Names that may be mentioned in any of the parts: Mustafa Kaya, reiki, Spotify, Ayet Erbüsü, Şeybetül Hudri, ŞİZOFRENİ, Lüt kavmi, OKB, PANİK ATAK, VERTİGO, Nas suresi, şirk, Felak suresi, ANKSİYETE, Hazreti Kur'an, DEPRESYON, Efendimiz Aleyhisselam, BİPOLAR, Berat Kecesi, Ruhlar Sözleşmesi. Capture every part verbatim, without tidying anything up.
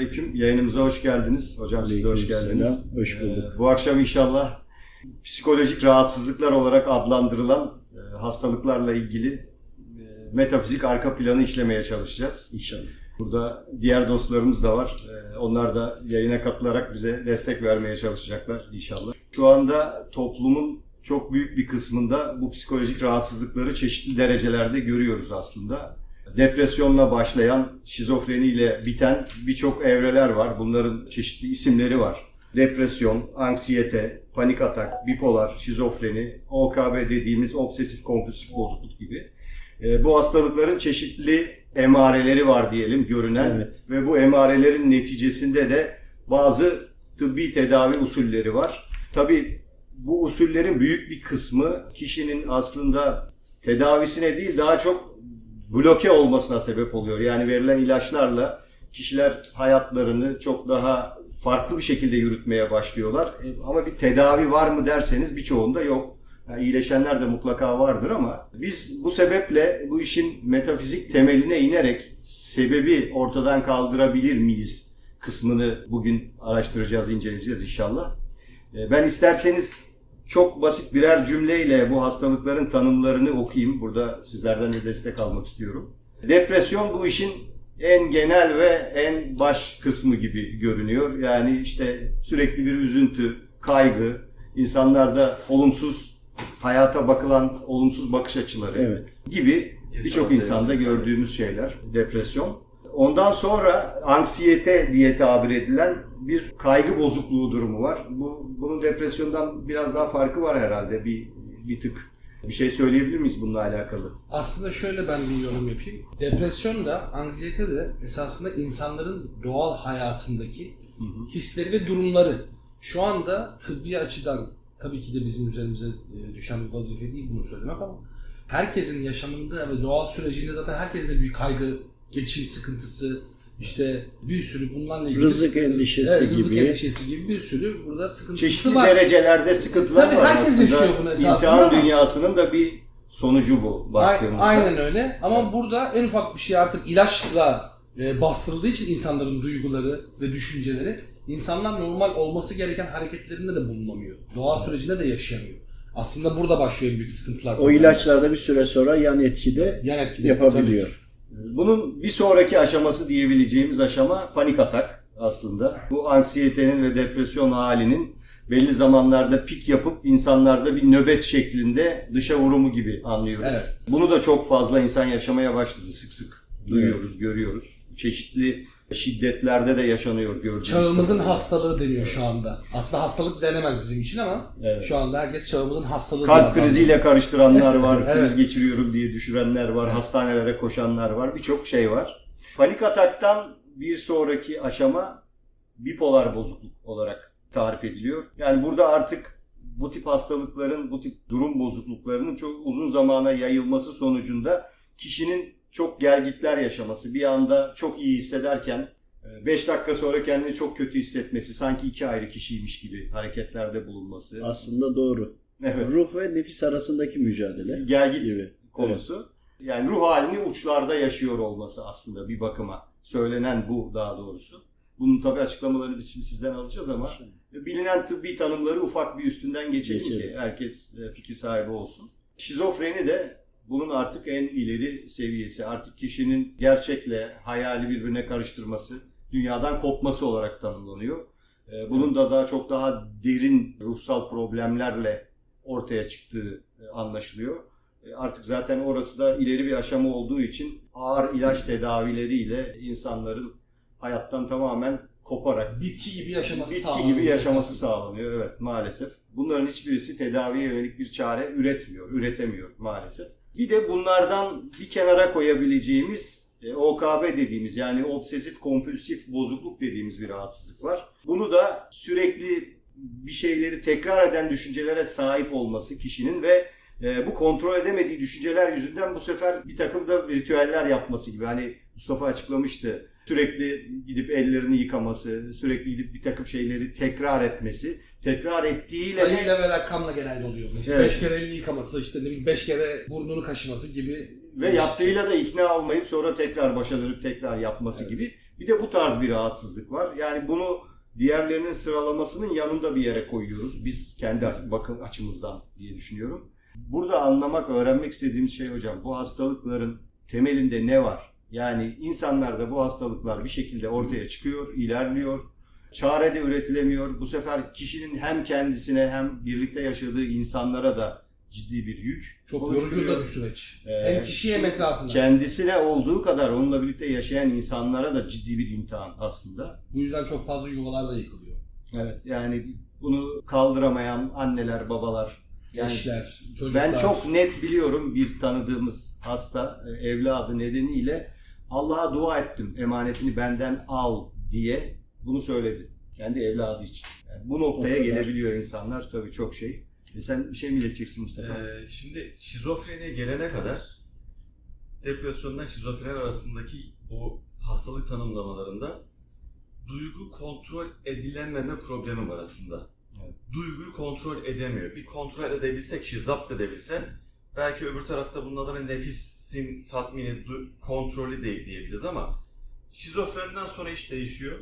Selamünaleyküm. Yayınımıza hoş geldiniz. Hocam siz de hoş geldiniz. Hoş bulduk. Ee, bu akşam inşallah psikolojik rahatsızlıklar olarak adlandırılan e, hastalıklarla ilgili e, metafizik arka planı işlemeye çalışacağız. İnşallah. Burada diğer dostlarımız da var. E, onlar da yayına katılarak bize destek vermeye çalışacaklar inşallah. Şu anda toplumun çok büyük bir kısmında bu psikolojik rahatsızlıkları çeşitli derecelerde görüyoruz aslında. Depresyonla başlayan, şizofreniyle biten birçok evreler var. Bunların çeşitli isimleri var. Depresyon, anksiyete, panik atak, bipolar, şizofreni, O K B dediğimiz obsesif kompulsif bozukluk gibi. E, bu hastalıkların çeşitli emareleri var diyelim görünen. Evet. Ve bu emarelerin neticesinde de bazı tıbbi tedavi usulleri var. Tabii bu usullerin büyük bir kısmı kişinin aslında tedavisine değil daha çok bloke olmasına sebep oluyor. Yani verilen ilaçlarla kişiler hayatlarını çok daha farklı bir şekilde yürütmeye başlıyorlar. Ama bir tedavi var mı derseniz birçoğunda yok. Yani iyileşenler de mutlaka vardır ama biz bu sebeple bu işin metafizik temeline inerek sebebi ortadan kaldırabilir miyiz kısmını bugün araştıracağız, inceleyeceğiz inşallah. Ben isterseniz çok basit birer cümleyle bu hastalıkların tanımlarını okuyayım. Burada sizlerden de destek almak istiyorum. Depresyon bu işin en genel ve en baş kısmı gibi görünüyor. Yani işte sürekli bir üzüntü, kaygı, insanlarda olumsuz, hayata bakılan olumsuz bakış açıları evet. gibi birçok insanda gördüğümüz şeyler depresyon. Ondan sonra anksiyete diye tabir edilen bir kaygı bozukluğu durumu var. Bu, bunun depresyondan biraz daha farkı var herhalde. Bir, bir tık bir şey söyleyebilir miyiz bununla alakalı? Aslında şöyle ben bir yorum yapayım. Depresyon da, anksiyete de esasında insanların doğal hayatındaki hı hı. hisleri ve durumları. Şu anda tıbbi açıdan tabii ki de bizim üzerimize düşen bir vazife değil bunu söylemek ama herkesin yaşamında ve doğal sürecinde zaten herkesin bir kaygı, geçim sıkıntısı, işte bir sürü bunlarla ilgili rızık endişesi evet, rızık gibi endişesi gibi bir sürü burada sıkıntısı çeşitli var. Çeşitli derecelerde sıkıntılar tabii var. Tabii herkes yaşıyor bunu esasında. İmtihan dünyasının da bir sonucu bu baktığımızda. Aynen öyle ama evet. burada en ufak bir şey artık ilaçla bastırıldığı için insanların duyguları ve düşünceleri insanlar normal olması gereken hareketlerinde de bulunamıyor. Doğal evet. sürecinde de yaşayamıyor. Aslında burada başlıyor büyük sıkıntılar. O ilaçlarda bir süre sonra yan etkide, yan etkide yapabiliyor. Tabii. Bunun bir sonraki aşaması diyebileceğimiz aşama panik atak aslında. Bu anksiyetenin ve depresyon halinin belli zamanlarda pik yapıp insanlarda bir nöbet şeklinde dışa vurumu gibi anlıyoruz. Evet. Bunu da çok fazla insan yaşamaya başladı sık sık. Duyuyoruz, evet. görüyoruz. Çeşitli şiddetlerde de yaşanıyor gördüğünüz gibi. Çağımızın tabii. hastalığı deniyor şu anda. Aslında hastalık denemez bizim için ama evet. şu anda herkes çağımızın hastalığı. Kalp kriziyle anladım. Karıştıranlar var, evet. kriz geçiriyorum diye düşürenler var, evet. hastanelere koşanlar var, birçok şey var. Panik ataktan bir sonraki aşama bipolar bozukluk olarak tarif ediliyor. Yani burada artık bu tip hastalıkların, bu tip durum bozukluklarının çok uzun zamana yayılması sonucunda kişinin çok gelgitler yaşaması, bir anda çok iyi hissederken beş dakika sonra kendini çok kötü hissetmesi, sanki iki ayrı kişiymiş gibi hareketlerde bulunması. Aslında doğru. Evet. Ruh ve nefis arasındaki mücadele. Gelgit gibi. Konusu. Evet. Yani ruh halini uçlarda yaşıyor olması aslında bir bakıma. Söylenen bu daha doğrusu. Bunun tabii açıklamalarını biz şimdi sizden alacağız ama evet. bilinen tıbbi tanımları ufak bir üstünden geçelim, geçelim ki herkes fikir sahibi olsun. Şizofreni de bunun artık en ileri seviyesi, artık kişinin gerçekle hayali birbirine karıştırması, dünyadan kopması olarak tanımlanıyor. Bunun da daha çok daha derin ruhsal problemlerle ortaya çıktığı anlaşılıyor. Artık zaten orası da ileri bir aşama olduğu için ağır ilaç tedavileriyle insanların hayattan tamamen koparak bitki gibi yaşaması, bitki sağlanıyor, gibi yaşaması sağlanıyor. Evet maalesef. Bunların hiçbirisi tedaviye yönelik bir çare üretmiyor, üretemiyor maalesef. Bir de bunlardan bir kenara koyabileceğimiz O K B dediğimiz yani obsesif kompulsif bozukluk dediğimiz bir rahatsızlık var. Bunu da sürekli bir şeyleri tekrar eden düşüncelere sahip olması kişinin ve bu kontrol edemediği düşünceler yüzünden bu sefer bir takım da ritüeller yapması gibi. Hani Mustafa açıklamıştı sürekli gidip ellerini yıkaması, sürekli gidip bir takım şeyleri tekrar etmesi. Tekrar ettiğiyle sayıyla ve rakamla genelde oluyor. İşte evet. beş kere elini yıkaması, işte beş kere burnunu kaşıması gibi. Ve yaptığıyla da ikna olmayıp sonra tekrar başa dönüp tekrar yapması evet. gibi Bir de bu tarz bir rahatsızlık var. Yani bunu diğerlerinin sıralamasının yanında bir yere koyuyoruz. Biz kendi bakım açımızdan diye düşünüyorum. Burada anlamak, öğrenmek istediğim şey hocam, bu hastalıkların temelinde ne var? Yani insanlarda bu hastalıklar bir şekilde ortaya çıkıyor, ilerliyor. Çare de üretilemiyor. Bu sefer kişinin hem kendisine hem birlikte yaşadığı insanlara da ciddi bir yük. Çok yorucu da bir süreç. Ee, hem kişiye hem etrafına. Kendisine olduğu kadar onunla birlikte yaşayan insanlara da ciddi bir imtihan aslında. Bu yüzden çok fazla yuvalar da yıkılıyor. Evet, yani bunu kaldıramayan anneler, babalar, yani gençler, çocuklar. Ben çok net biliyorum, bir tanıdığımız hasta evladı nedeniyle Allah'a dua ettim, emanetini benden al diye bunu söyledi. Kendi evladı için. Yani bu noktaya gelebiliyor insanlar, tabii çok şey. E sen bir şey mi ileteceksin Mustafa? Ee, şimdi şizofreniye gelene kadar depresyondan şizofren arasındaki o hastalık tanımlamalarında duygu kontrol edilememe problemi var aslında. Evet. Duyguyu kontrol edemiyor. Bir kontrol edebilsek, şey, zapt edebilse, belki öbür tarafta bunun adına nefisin tatmini, kontrolü değil diyebiliriz ama şizofrenden sonra iş değişiyor.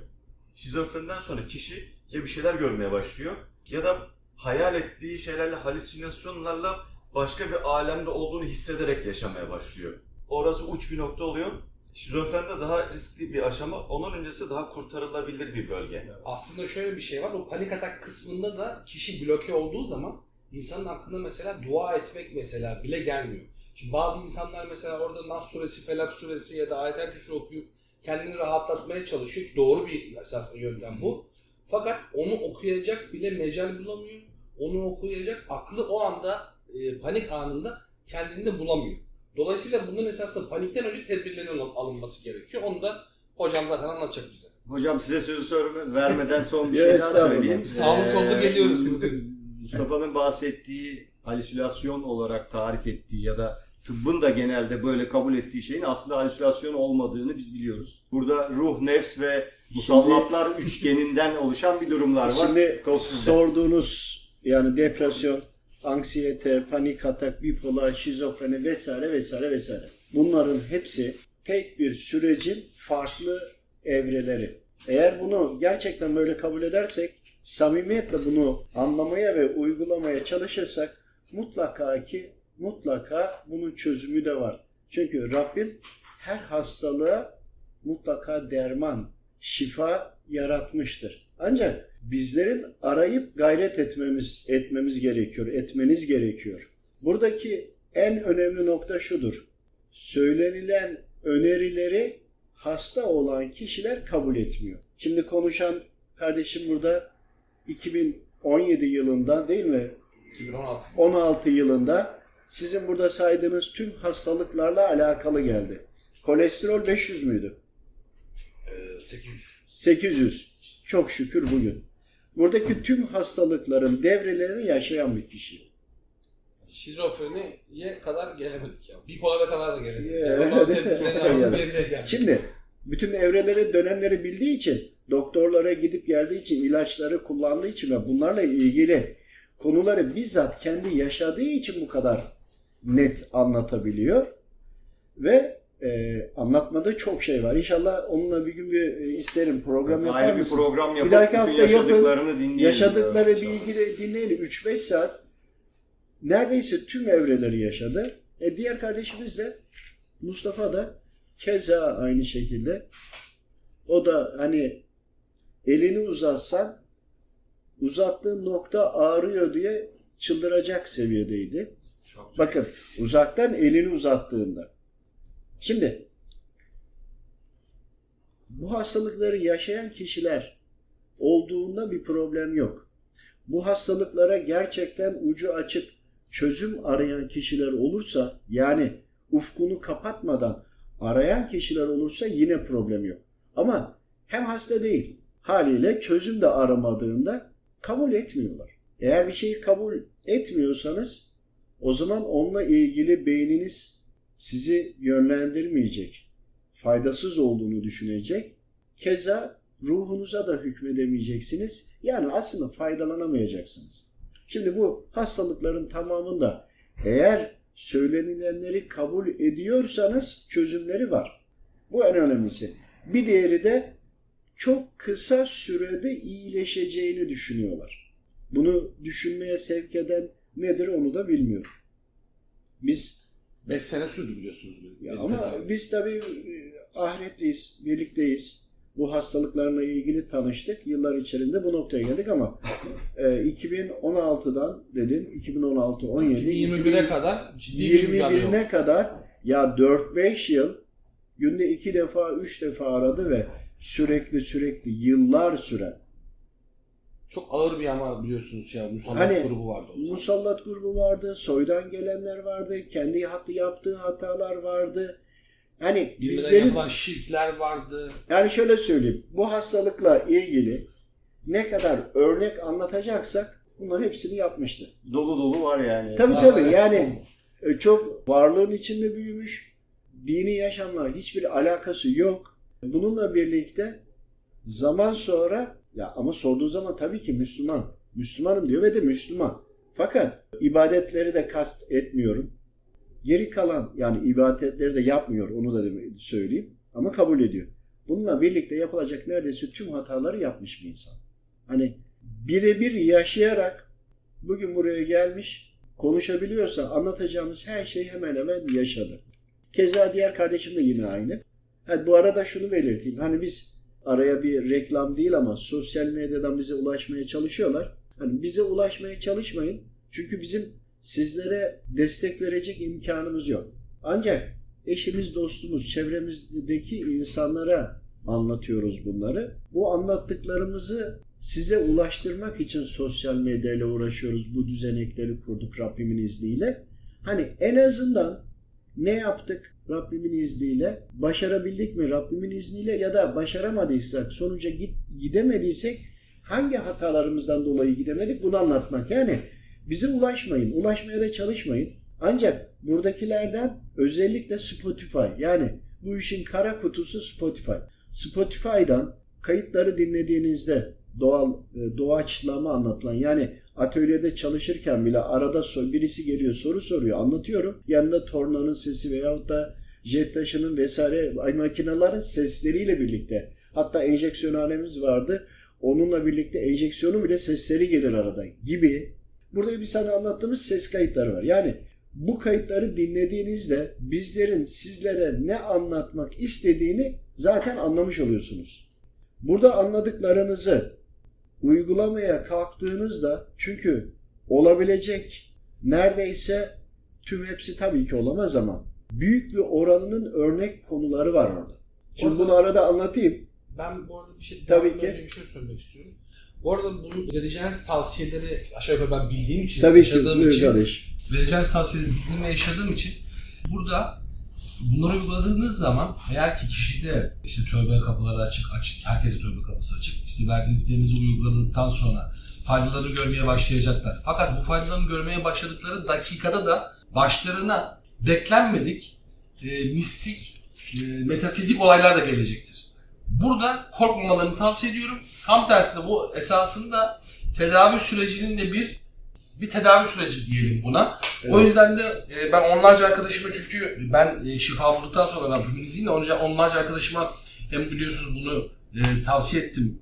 Şizofrenden sonra kişi ya bir şeyler görmeye başlıyor ya da hayal ettiği şeylerle, halüsinasyonlarla başka bir alemde olduğunu hissederek yaşamaya başlıyor. Orası uç bir nokta oluyor. Şizofrende daha riskli bir aşama, onun öncesi daha kurtarılabilir bir bölge. Aslında şöyle bir şey var, o panik atak kısmında da kişi bloke olduğu zaman insanın aklına mesela dua etmek mesela bile gelmiyor. Şimdi bazı insanlar mesela orada Nas suresi, Felak suresi ya da Ayet Erbüsü okuyup kendini rahatlatmaya çalışıyor. Doğru bir esaslı yöntem bu. Fakat onu okuyacak bile mecal bulamıyor. Onu okuyacak aklı o anda e, panik anında kendini de bulamıyor. Dolayısıyla bunun esasında panikten önce tedbirlerin alınması gerekiyor. Onu da hocam zaten anlatacak bize. Hocam size sözü sorma, vermeden son bir şey daha söyleyeyim. Sağlı sollu geliyoruz bugün. Mustafa'nın bahsettiği halüsinasyon olarak tarif ettiği ya da tıbbın da genelde böyle kabul ettiği şeyin aslında halüsinasyon olmadığını biz biliyoruz. Burada ruh, nefs ve musallatlar üçgeninden oluşan bir durumlar var. Şimdi sorduğunuz yani depresyon, anksiyete, panik atak, bipolar, şizofreni vesaire vesaire vesaire. Bunların hepsi tek bir sürecin farklı evreleri. Eğer bunu gerçekten böyle kabul edersek, samimiyetle bunu anlamaya ve uygulamaya çalışırsak mutlaka ki mutlaka bunun çözümü de var. Çünkü Rabbim her hastalığa mutlaka derman, şifa yaratmıştır. Ancak bizlerin arayıp gayret etmemiz etmemiz gerekiyor, etmeniz gerekiyor. Buradaki en önemli nokta şudur. Söylenilen önerileri hasta olan kişiler kabul etmiyor. Şimdi konuşan kardeşim burada iki bin on yedi yılında değil mi? iki bin on altı. on altı yılında sizin burada saydığınız tüm hastalıklarla alakalı geldi. Kolesterol beş yüz müydü? sekiz yüz. sekiz yüz. Çok şükür bugün. Buradaki tüm hastalıkların devrelerini yaşayan bir kişi. Şizofreniye kadar gelemedik ya. Bipolara kadar da gelemedik. Yeah. Yani. Şimdi bütün evreleri, dönemleri bildiği için, doktorlara gidip geldiği için, ilaçları kullandığı için ve bunlarla ilgili konuları bizzat kendi yaşadığı için bu kadar net anlatabiliyor. Ve Ee, anlatmada çok şey var. İnşallah onunla bir gün bir isterim program yapar mısınız? Ayrı bir program yapalım. Bir dahaki hafta yaşadıklarını dinleyelim. Yaşadıkları bilgileri dinleyelim. üç beş saat neredeyse tüm evreleri yaşadı. E diğer kardeşimiz de Mustafa da keza aynı şekilde. O da hani elini uzatsan uzattığın nokta ağrıyor diye çıldıracak seviyedeydi. Çok Bakın çok. Uzaktan elini uzattığında. Şimdi bu hastalıkları yaşayan kişiler olduğunda bir problem yok. Bu hastalıklara gerçekten ucu açık çözüm arayan kişiler olursa, yani ufkunu kapatmadan arayan kişiler olursa yine problem yok. Ama hem hasta değil, haliyle çözüm de aramadığında kabul etmiyorlar. Eğer bir şeyi kabul etmiyorsanız o zaman onunla ilgili beyniniz sizi yönlendirmeyecek, faydasız olduğunu düşünecek. Keza ruhunuza da hükmedemeyeceksiniz. Yani aslında faydalanamayacaksınız. Şimdi bu hastalıkların tamamında eğer söylenilenleri kabul ediyorsanız çözümleri var. Bu en önemlisi. Bir diğeri de çok kısa sürede iyileşeceğini düşünüyorlar. Bunu düşünmeye sevk eden nedir onu da bilmiyorum. Biz beş sene sürdü biliyorsunuz. Ya ama tedavi. Biz tabii ahiretteyiz, birlikteyiz. Bu hastalıklarla ilgili tanıştık. Yıllar içerisinde bu noktaya geldik ama iki bin on altıdan dedin, iki bin on altı on yedi yirmi bire kadar ciddi yirmi birine kadar ya dört beş yıl günde iki defa, üç defa aradı ve sürekli sürekli yıllar süren. Çok ağır bir ama biliyorsunuz ya musallat hani, grubu vardı. Musallat grubu vardı, soydan gelenler vardı, kendi yaptığı hatalar vardı. Hani bizlerin yapılan şirkler vardı. Yani şöyle söyleyeyim, bu hastalıkla ilgili ne kadar örnek anlatacaksak bunların hepsini yapmıştı. Dolu dolu var yani. Tabii zaten tabii yani çok varlığın içinde büyümüş, dini yaşamla hiçbir alakası yok. Bununla birlikte zaman sonra ya ama sorduğu zaman tabii ki Müslüman, Müslümanım diyor ve de Müslüman. Fakat ibadetleri de kast etmiyorum. Geri kalan yani ibadetleri de yapmıyor, onu da söyleyeyim ama kabul ediyor. Bununla birlikte yapılacak neredeyse tüm hataları yapmış bir insan. Hani birebir yaşayarak bugün buraya gelmiş, konuşabiliyorsa anlatacağımız her şeyi hemen hemen yaşadı. Keza diğer kardeşim de yine aynı. Evet, bu arada şunu belirteyim, hani biz araya bir reklam değil ama sosyal medyadan bize ulaşmaya çalışıyorlar. Hani bize ulaşmaya çalışmayın çünkü bizim sizlere destek verecek imkanımız yok. Ancak eşimiz, dostumuz, çevremizdeki insanlara anlatıyoruz bunları. Bu anlattıklarımızı size ulaştırmak için sosyal medyayla uğraşıyoruz. Bu düzenekleri kurduk Rabbimin izniyle. Hani en azından ne yaptık Rabbimin izniyle? Başarabildik mi Rabbimin izniyle? Ya da başaramadıysak, sonuca gidemediysek hangi hatalarımızdan dolayı gidemedik? Bunu anlatmak yani. Bize ulaşmayın, ulaşmaya da çalışmayın. Ancak buradakilerden özellikle Spotify, yani bu işin kara kutusu Spotify. Spotify'dan kayıtları dinlediğinizde doğal doğaçlama anlatılan, yani atölyede çalışırken bile arada birisi geliyor soru soruyor, anlatıyorum. Yanında tornanın sesi veyahut da jet taşının vesaire makinelerin sesleriyle birlikte. Hatta enjeksiyonhanemiz vardı. Onunla birlikte enjeksiyonu bile sesleri gelir arada gibi. Burada bir sana anlattığımız ses kayıtları var. Yani bu kayıtları dinlediğinizde bizlerin sizlere ne anlatmak istediğini zaten anlamış oluyorsunuz. Burada anladıklarınızı uygulamaya kalktığınızda, çünkü olabilecek neredeyse tüm hepsi tabii ki olamaz ama büyük bir oranının örnek konuları var orada. Şimdi orada, bunu arada anlatayım. Ben bu arada bir şey, tabii ki. Önce bir şey söylemek istiyorum. Bu arada bunu vereceğiniz tavsiyeleri aşağı yukarı ben bildiğim için, tabii yaşadığım için, kardeş. vereceğiniz tavsiyeleri bildiğim ve yaşadığım için burada bunları uyguladığınız zaman eğer ki kişide işte tövbe kapıları açık, açık, herkese tövbe kapısı açık, işte verdiklerinizi uyguladıktan sonra faydaları görmeye başlayacaklar. Fakat bu faydaları görmeye başladıkları dakikada da başlarına beklenmedik, e, mistik, e, metafizik olaylar da gelecektir. Burada korkmamalarını tavsiye ediyorum. Tam tersine bu esasında tedavi sürecinin de bir bir tedavi süreci diyelim buna. Evet. O yüzden de ben onlarca arkadaşıma, çünkü ben şifa bulduktan sonra Rabbimin izniyle onlarca arkadaşıma hem biliyorsunuz bunu tavsiye ettim.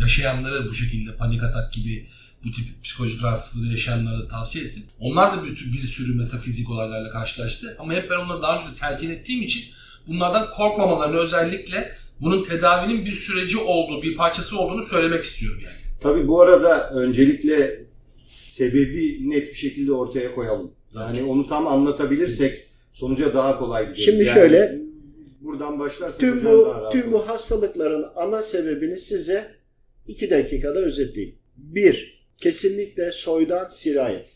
Yaşayanları bu şekilde panik atak gibi bu tip psikolojik rahatsızlıkları yaşayanları tavsiye ettim. Onlar da bir, bir sürü metafizik olaylarla karşılaştı ama hep ben onları daha önce de telkin ettiğim için bunlardan korkmamalarını, özellikle bunun tedavinin bir süreci olduğu, bir parçası olduğunu söylemek istiyorum yani. Tabii bu arada öncelikle sebebi net bir şekilde ortaya koyalım. Yani onu tam anlatabilirsek sonuca daha kolay gideriz. Şimdi yani şöyle, buradan başlarsak tüm bu tüm bu hastalıkların ana sebebini size iki dakikada özetleyeyim. Bir, kesinlikle soydan sirayet.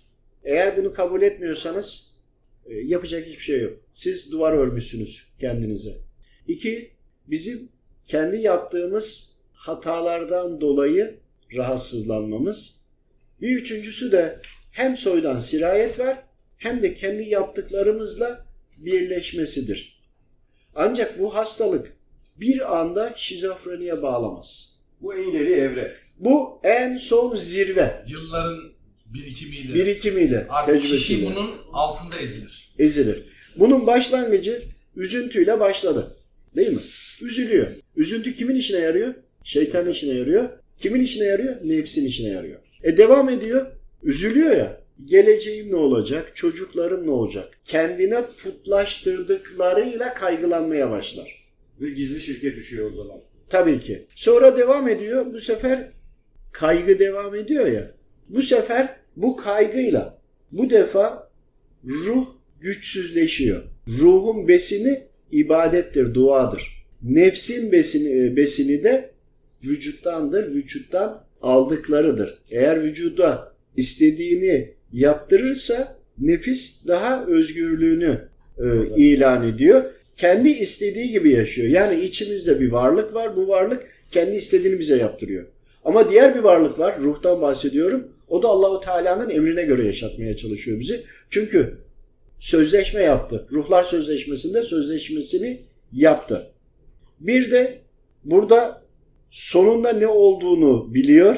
Eğer bunu kabul etmiyorsanız yapacak hiçbir şey yok. Siz duvar örmüşsünüz kendinize. İki, bizim kendi yaptığımız hatalardan dolayı rahatsızlanmamız. Bir üçüncüsü de hem soydan sirayet var hem de kendi yaptıklarımızla birleşmesidir. Ancak bu hastalık bir anda şizofreniye bağlamaz. Bu en ileri evre. Bu en son zirve. Yılların birikimiyle. Birikimiyle. Artık kişi bunun altında ezilir. Ezilir. Bunun başlangıcı üzüntüyle başladı. Değil mi? Üzülüyor. Üzüntü kimin işine yarıyor? Şeytanın işine yarıyor. Kimin işine yarıyor? Nefsin işine yarıyor. E devam ediyor. Üzülüyor ya. Geleceğim ne olacak? Çocuklarım ne olacak? Kendine putlaştırdıklarıyla kaygılanmaya başlar. Ve gizli şirke düşüyor o zaman. Tabii ki. Sonra devam ediyor. Bu sefer kaygı devam ediyor ya. Bu sefer bu kaygıyla bu defa ruh güçsüzleşiyor. Ruhun besini ibadettir, duadır. Nefsin besini, besini de vücuttandır, vücuttan aldıklarıdır. Eğer vücuda istediğini yaptırırsa nefis daha özgürlüğünü e, ilan ediyor. Kendi istediği gibi yaşıyor. Yani içimizde bir varlık var. Bu varlık kendi istediğini bize yaptırıyor. Ama diğer bir varlık var. Ruhtan bahsediyorum. O da Allahu Teala'nın emrine göre yaşatmaya çalışıyor bizi. Çünkü sözleşme yaptı. Ruhlar Sözleşmesi'nde sözleşmesini yaptı. Bir de burada sonunda ne olduğunu biliyor.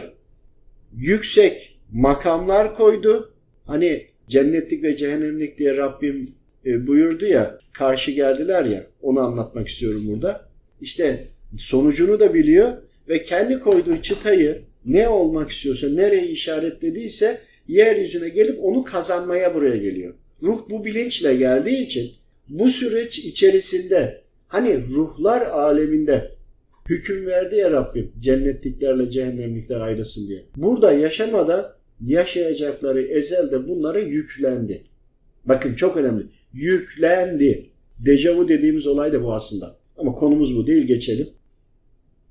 Yüksek makamlar koydu. Hani cennetlik ve cehennemlik diye Rabbim buyurdu ya, karşı geldiler ya, onu anlatmak istiyorum burada. İşte sonucunu da biliyor ve kendi koyduğu çıtayı ne olmak istiyorsa, nereye işaretlediyse yeryüzüne gelip onu kazanmaya buraya geliyor. Ruh bu bilinçle geldiği için bu süreç içerisinde hani ruhlar aleminde hüküm verdi ya Rabbim, cennetliklerle cehennemlikler ayrılsın diye. Burada yaşamada yaşayacakları ezelde bunlara yüklendi. Bakın çok önemli. Yüklendi. Dejavu dediğimiz olay da bu aslında. Ama konumuz bu değil, geçelim.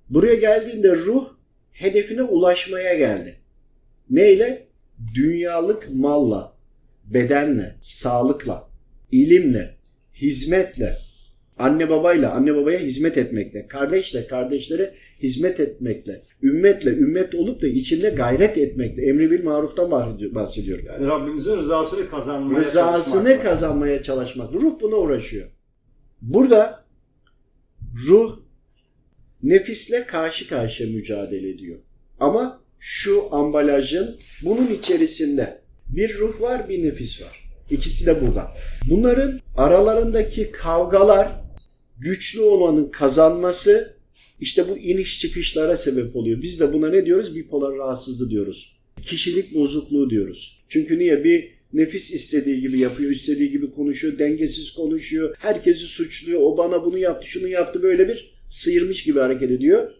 Buraya geldiğinde ruh hedefine ulaşmaya geldi. Neyle? Dünyalık malla, bedenle, sağlıkla, ilimle, hizmetle, anne babayla, anne babaya hizmet etmekle, kardeşle, kardeşlere hizmet etmekle, ümmetle, ümmet olup da içinde gayret etmekle, emri bil maruftan bahsediyorum. Yani Rabbimizin rızasını kazanmaya rızasını çalışmak. kazanmaya çalışmak. Ruh buna uğraşıyor. Burada ruh nefisle karşı karşıya mücadele ediyor. Ama şu ambalajın bunun içerisinde bir ruh var, bir nefis var. İkisi de burada. Bunların aralarındaki kavgalar, güçlü olanın kazanması, işte bu iniş çıkışlara sebep oluyor. Biz de buna ne diyoruz? Bipolar rahatsızlığı diyoruz. Kişilik bozukluğu diyoruz. Çünkü niye? Bir nefis istediği gibi yapıyor, istediği gibi konuşuyor, dengesiz konuşuyor, herkesi suçluyor, o bana bunu yaptı, şunu yaptı, böyle bir sıyırmış gibi hareket ediyor.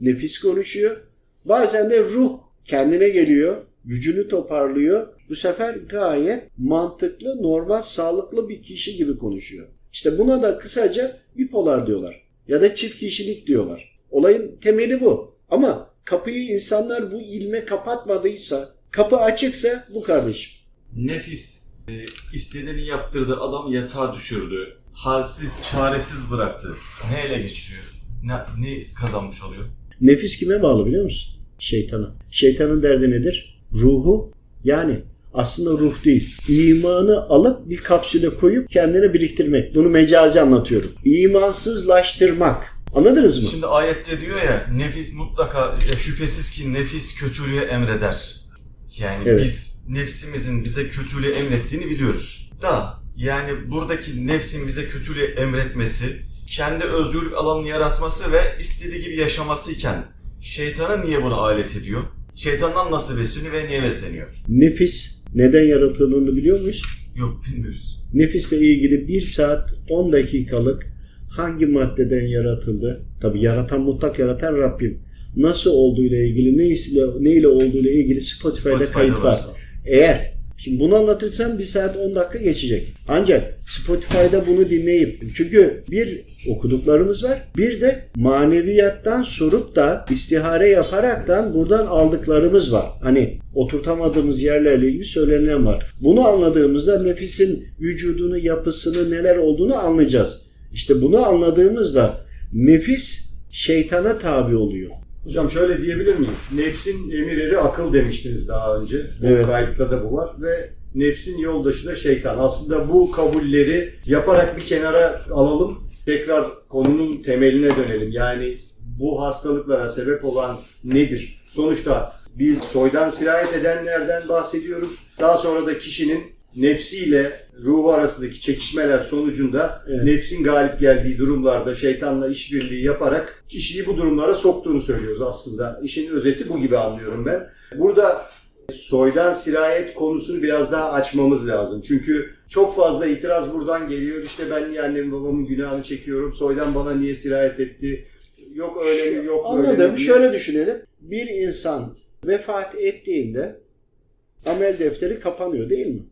Nefis konuşuyor. Bazen de ruh kendine geliyor, gücünü toparlıyor. Bu sefer gayet mantıklı, normal, sağlıklı bir kişi gibi konuşuyor. İşte buna da kısaca bipolar diyorlar. Ya da çift kişilik diyorlar. Olayın temeli bu. Ama kapıyı insanlar bu ilme kapatmadıysa, kapı açıksa bu kardeşim. Nefis e, istediğini yaptırdı, adam yatağa düşürdü. Halsiz, çaresiz bıraktı. Neyle geçiriyor? Ne, ne kazanmış oluyor? Nefis kime bağlı biliyor musun? Şeytana. Şeytanın derdi nedir? Ruhu, yani aslında ruh değil. İmanı alıp bir kapsüle koyup kendine biriktirmek. Bunu mecazi anlatıyorum. İmansızlaştırmak. Anladınız mı? Şimdi ayette diyor ya, nefis mutlaka, şüphesiz ki nefis kötülüğe emreder. Yani evet, biz nefsimizin bize kötülüğe emrettiğini biliyoruz. Da yani buradaki nefsin bize kötülüğe emretmesi, kendi özgürlük alanını yaratması ve istediği gibi yaşaması iken şeytana niye bunu alet ediyor? Şeytandan nasıl besleniyor ve niye besleniyor? Nefis neden yaratıldığını biliyor muyuz? Yok, bilmiyoruz. Nefisle ilgili bir saat on dakikalık hangi maddeden yaratıldı? Tabii yaratan, mutlak yaratan Rabbim. Nasıl olduğuyla ilgili, neyle, neyle olduğuyla ilgili Spotify'da, Spotify'da kayıt var. var. Eğer, şimdi bunu anlatırsam bir saat on dakika geçecek. Ancak Spotify'da bunu dinleyip, çünkü bir okuduklarımız var, bir de maneviyattan sorup da istihare yaparaktan buradan aldıklarımız var. Hani oturtamadığımız yerlerle ilgili söylenen var. Bunu anladığımızda nefsin vücudunu, yapısını, neler olduğunu anlayacağız. İşte bunu anladığımızda nefis şeytana tabi oluyor. Hocam şöyle diyebilir miyiz? Nefsin emirleri akıl demiştiniz daha önce. Evet. Bu kayıtta da bu var ve nefsin yoldaşı da şeytan. Aslında bu kabulleri yaparak bir kenara alalım. Tekrar konunun temeline dönelim. Yani bu hastalıklara sebep olan nedir? Sonuçta biz soydan sirayet edenlerden bahsediyoruz. Daha sonra da kişinin nefsiyle ruhu arasındaki çekişmeler sonucunda evet. nefsin galip geldiği durumlarda şeytanla işbirliği yaparak kişiyi bu durumlara soktuğunu söylüyoruz aslında. İşin özeti bu gibi anlıyorum ben. Burada soydan sirayet konusunu biraz daha açmamız lazım. Çünkü çok fazla itiraz buradan geliyor. İşte ben niye annemin babamın günahını çekiyorum? Soydan bana niye sirayet etti? Yok öyle mi? Yok böyle mi? Anladım. Şöyle düşünelim. Bir insan vefat ettiğinde amel defteri kapanıyor değil mi?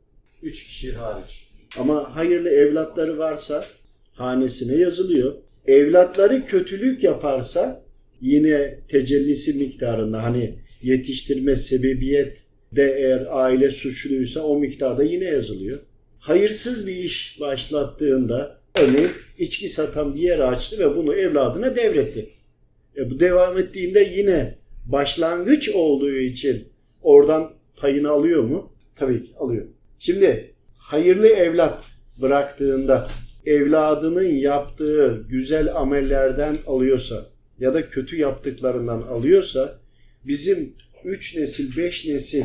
Üç kişi hariç. Ama hayırlı evlatları varsa hanesine yazılıyor. Evlatları kötülük yaparsa yine tecellisi miktarında hani yetiştirme sebebiyet de eğer aile suçluysa o miktarda yine yazılıyor. Hayırsız bir iş başlattığında örneğin içki satan bir yer açtı ve bunu evladına devretti. E bu devam ettiğinde yine başlangıç olduğu için oradan payını alıyor mu? Tabii ki alıyor. Şimdi hayırlı evlat bıraktığında evladının yaptığı güzel amellerden alıyorsa ya da kötü yaptıklarından alıyorsa bizim üç nesil, beş nesil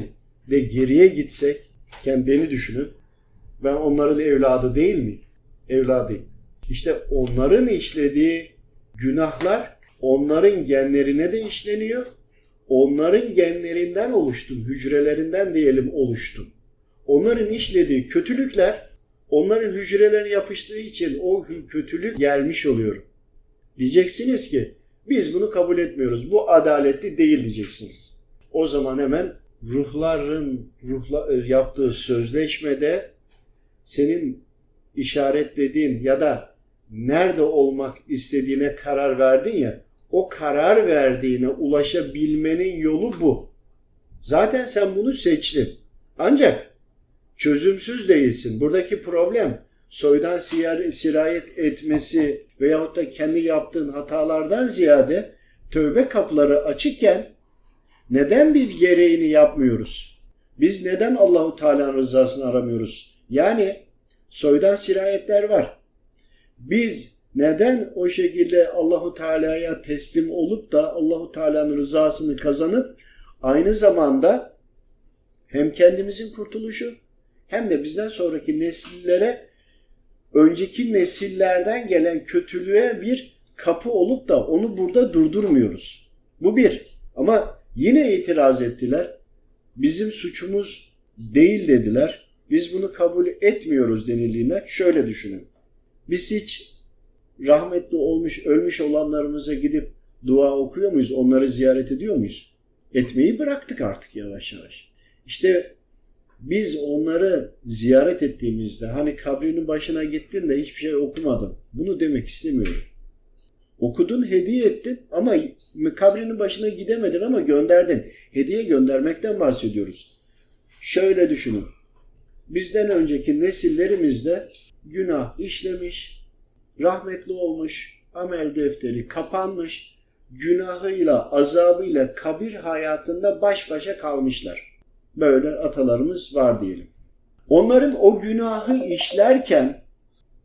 de geriye gitsek kendini düşünün. Ben onların evladı değil miyim? Evladıyım. İşte onların işlediği günahlar onların genlerine de işleniyor. Onların genlerinden oluştum, hücrelerinden diyelim oluştum. Onların işlediği kötülükler onların hücrelerine yapıştığı için o kötülük gelmiş oluyor. Diyeceksiniz ki biz bunu kabul etmiyoruz. Bu adaletli değil diyeceksiniz. O zaman hemen ruhların ruhla, yaptığı sözleşmede senin işaretlediğin ya da nerede olmak istediğine karar verdin ya, o karar verdiğine ulaşabilmenin yolu bu. Zaten sen bunu seçtin. Ancak çözümsüz değilsin. Buradaki problem soydan sirayet etmesi veyahut da kendi yaptığın hatalardan ziyade tövbe kapıları açıkken neden biz gereğini yapmıyoruz? Biz neden Allahu Teala'nın rızasını aramıyoruz? Yani soydan sirayetler var. Biz neden o şekilde Allahu Teala'ya teslim olup da Allahu Teala'nın rızasını kazanıp aynı zamanda hem kendimizin kurtuluşu hem de bizden sonraki nesillere önceki nesillerden gelen kötülüğe bir kapı olup da onu burada durdurmuyoruz. Bu bir. Ama yine itiraz ettiler. Bizim suçumuz değil dediler. Biz bunu kabul etmiyoruz denildiğine şöyle düşünün. Biz hiç rahmetli olmuş, ölmüş olanlarımıza gidip dua okuyor muyuz? Onları ziyaret ediyor muyuz? Etmeyi bıraktık artık yavaş yavaş. İşte biz onları ziyaret ettiğimizde hani kabrinin başına gittin de hiçbir şey okumadın. Bunu demek istemiyorum. Okudun, hediye ettin ama kabrinin başına gidemedin ama gönderdin. Hediye göndermekten bahsediyoruz. Şöyle düşünün. Bizden önceki nesillerimizde günah işlemiş, rahmetli olmuş, amel defteri kapanmış, günahıyla, azabıyla kabir hayatında baş başa kalmışlar. Böyle atalarımız var diyelim. Onların o günahı işlerken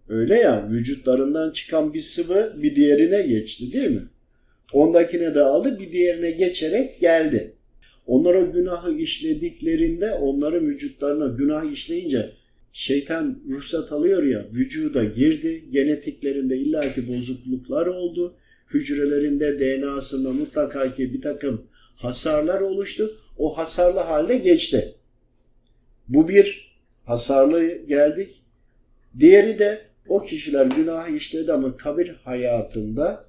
öyle ya vücutlarından çıkan bir sıvı bir diğerine geçti değil mi? Ondakine de aldı bir diğerine geçerek geldi. Onlar o günahı işlediklerinde onların vücutlarına günah işleyince şeytan ruhsat alıyor ya vücuda girdi. Genetiklerinde illaki bozukluklar oldu. Hücrelerinde D N A'sında mutlaka ki bir takım hasarlar oluştu. O hasarlı haline geçti. Bu bir hasarlı geldik. Diğeri de o kişiler günahı işledi ama kabir hayatında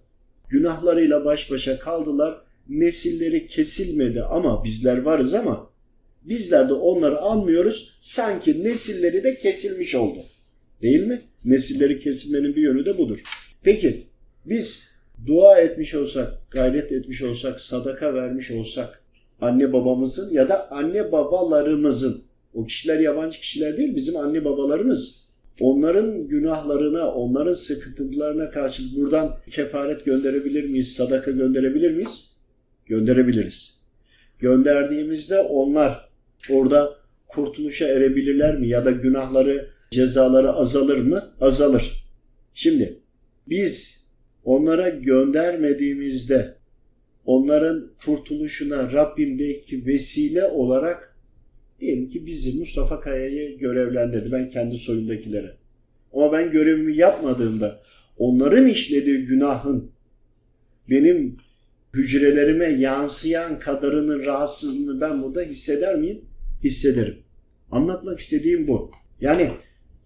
günahlarıyla baş başa kaldılar. Nesilleri kesilmedi ama bizler varız ama bizler de onları almıyoruz. Sanki nesilleri de kesilmiş oldu. Değil mi? Nesilleri kesilmenin bir yönü de budur. Peki biz dua etmiş olsak, gayret etmiş olsak, sadaka vermiş olsak anne babamızın ya da anne babalarımızın, o kişiler yabancı kişiler değil, bizim anne babalarımız. Onların günahlarına, onların sıkıntılarına karşılık buradan kefaret gönderebilir miyiz, sadaka gönderebilir miyiz? Gönderebiliriz. Gönderdiğimizde onlar orada kurtuluşa erebilirler mi ya da günahları, cezaları azalır mı? Azalır. Şimdi biz onlara göndermediğimizde, onların kurtuluşuna Rabbim belki vesile olarak Diyelim ki bizi, Mustafa Kaya'yı görevlendirdi, ben kendi soyumdakilere. Ama ben görevimi yapmadığımda onların işlediği günahın benim hücrelerime yansıyan kadarının rahatsızlığını ben burada hisseder miyim? Hissederim. Anlatmak istediğim bu. Yani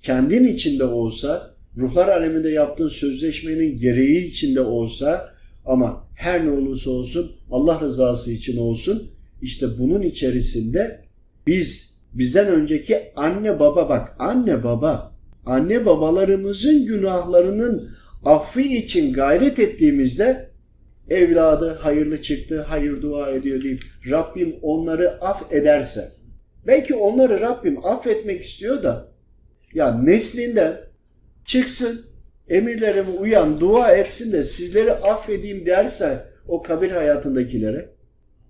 kendin içinde olsa, ruhlar aleminde yaptığın sözleşmenin gereği içinde olsa ama her ne olursa olsun Allah rızası için olsun, işte bunun içerisinde biz, bizden önceki anne baba bak, anne baba, anne babalarımızın günahlarının affı için gayret ettiğimizde evladı hayırlı çıktı, hayır dua ediyor deyip Rabbim onları af ederse, belki onları Rabbim affetmek istiyor da ya neslinden çıksın, emirlerime uyan, dua etsin de sizleri affedeyim derse o kabir hayatındakilere,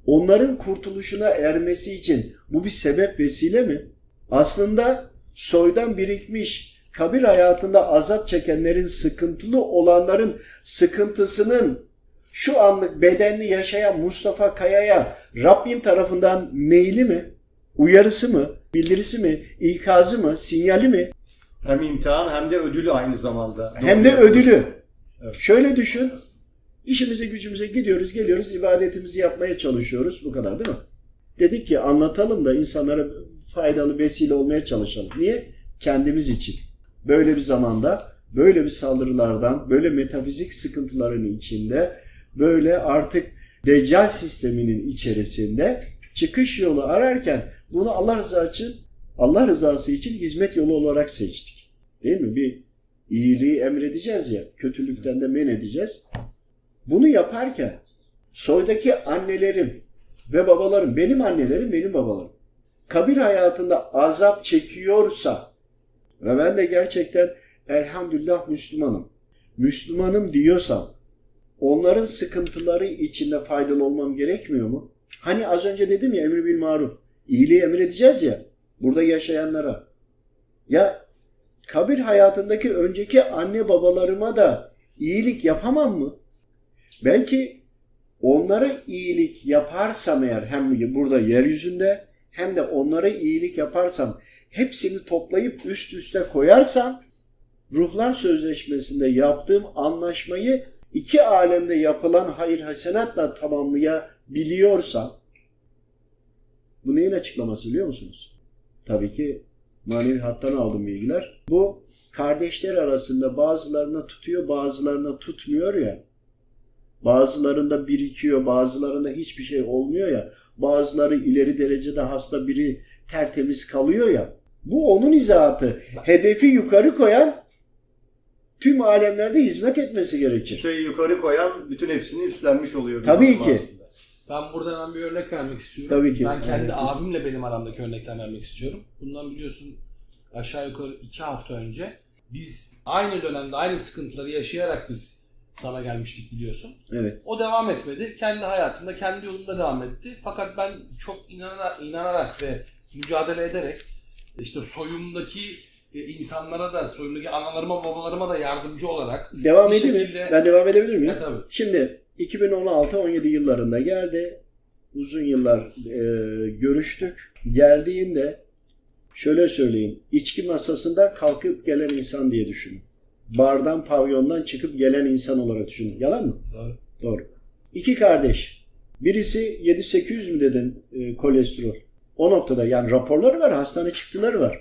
onların kurtuluşuna ermesi için bu bir sebep vesile mi? Aslında soydan birikmiş, kabir hayatında azap çekenlerin, sıkıntılı olanların sıkıntısının şu anlık bedenini yaşayan Mustafa Kaya'ya Rabbim tarafından meyli mi? Uyarısı mı? Bildirisi mi? İkazı mı? Sinyali mi? Hem imtihan hem de ödülü aynı zamanda. Hem de ödülü. Evet. Şöyle düşün. İşimize gücümüze gidiyoruz, geliyoruz, ibadetimizi yapmaya çalışıyoruz. Bu kadar değil mi? Dedik ki anlatalım da insanlara faydalı vesile olmaya çalışalım. Niye? Kendimiz için. Böyle bir zamanda, böyle bir saldırılardan, böyle metafizik sıkıntıların içinde, böyle artık deccal sisteminin içerisinde çıkış yolu ararken bunu Allah rızası için, Allah rızası için hizmet yolu olarak seçtik. Değil mi? Bir iyiliği emredeceğiz ya, kötülükten de men edeceğiz. Bunu yaparken soydaki annelerim ve babalarım, benim annelerim, benim babalarım kabir hayatında azap çekiyorsa ve ben de gerçekten elhamdülillah Müslümanım, Müslümanım diyorsam onların sıkıntıları içinde faydalı olmam gerekmiyor mu? Hani az önce dedim ya, emri bil maruf, iyiliği emredeceğiz ya burada yaşayanlara. Ya kabir hayatındaki önceki anne babalarıma da iyilik yapamam mı? Belki onlara iyilik yaparsam eğer, hem burada yeryüzünde hem de onlara iyilik yaparsam, hepsini toplayıp üst üste koyarsam Ruhlar Sözleşmesi'nde yaptığım anlaşmayı iki alemde yapılan hayır hasenatla tamamlayabiliyorsam, bu neyin açıklaması biliyor musunuz? Tabii ki manevi hattan aldığım bilgiler. Bu kardeşler arasında bazılarına tutuyor, bazılarına tutmuyor ya. Bazılarında birikiyor, bazılarında hiçbir şey olmuyor ya. Bazıları ileri derecede hasta, biri tertemiz kalıyor ya. Bu onun izahatı. Hedefi yukarı koyan tüm alemlerde hizmet etmesi gerekir. Şeyi yukarı koyan bütün hepsini üstlenmiş oluyor. Tabii ki. Aslında. Ben buradan ben bir örnek vermek istiyorum. Tabii ki. Ben kendi evet. abimle benim aramdaki örnekten vermek istiyorum. Bundan biliyorsun aşağı yukarı iki hafta önce biz aynı dönemde aynı sıkıntıları yaşayarak biz sana gelmiştik biliyorsun. Evet. O devam etmedi. Kendi hayatında, kendi yolunda devam etti. Fakat ben çok inanarak, inanarak ve mücadele ederek işte soyumdaki insanlara da, soyumdaki analarıma, babalarıma da yardımcı olarak devam edeyim şekilde... mi? Ben devam edebilir miyim? Ha, tabii. Şimdi iki bin on altı on yedi yıllarında geldi. Uzun yıllar e, görüştük. Geldiğinde şöyle söyleyeyim. İçki masasından kalkıp gelen insan diye düşünün. Bardan, pavyondan çıkıp gelen insan olarak düşünün. Yalan mı? Doğru. Doğru. İki kardeş. Birisi yedi sekiz yüz mü dedin e, kolesterol? O noktada yani raporları var, hastane çıktıları var.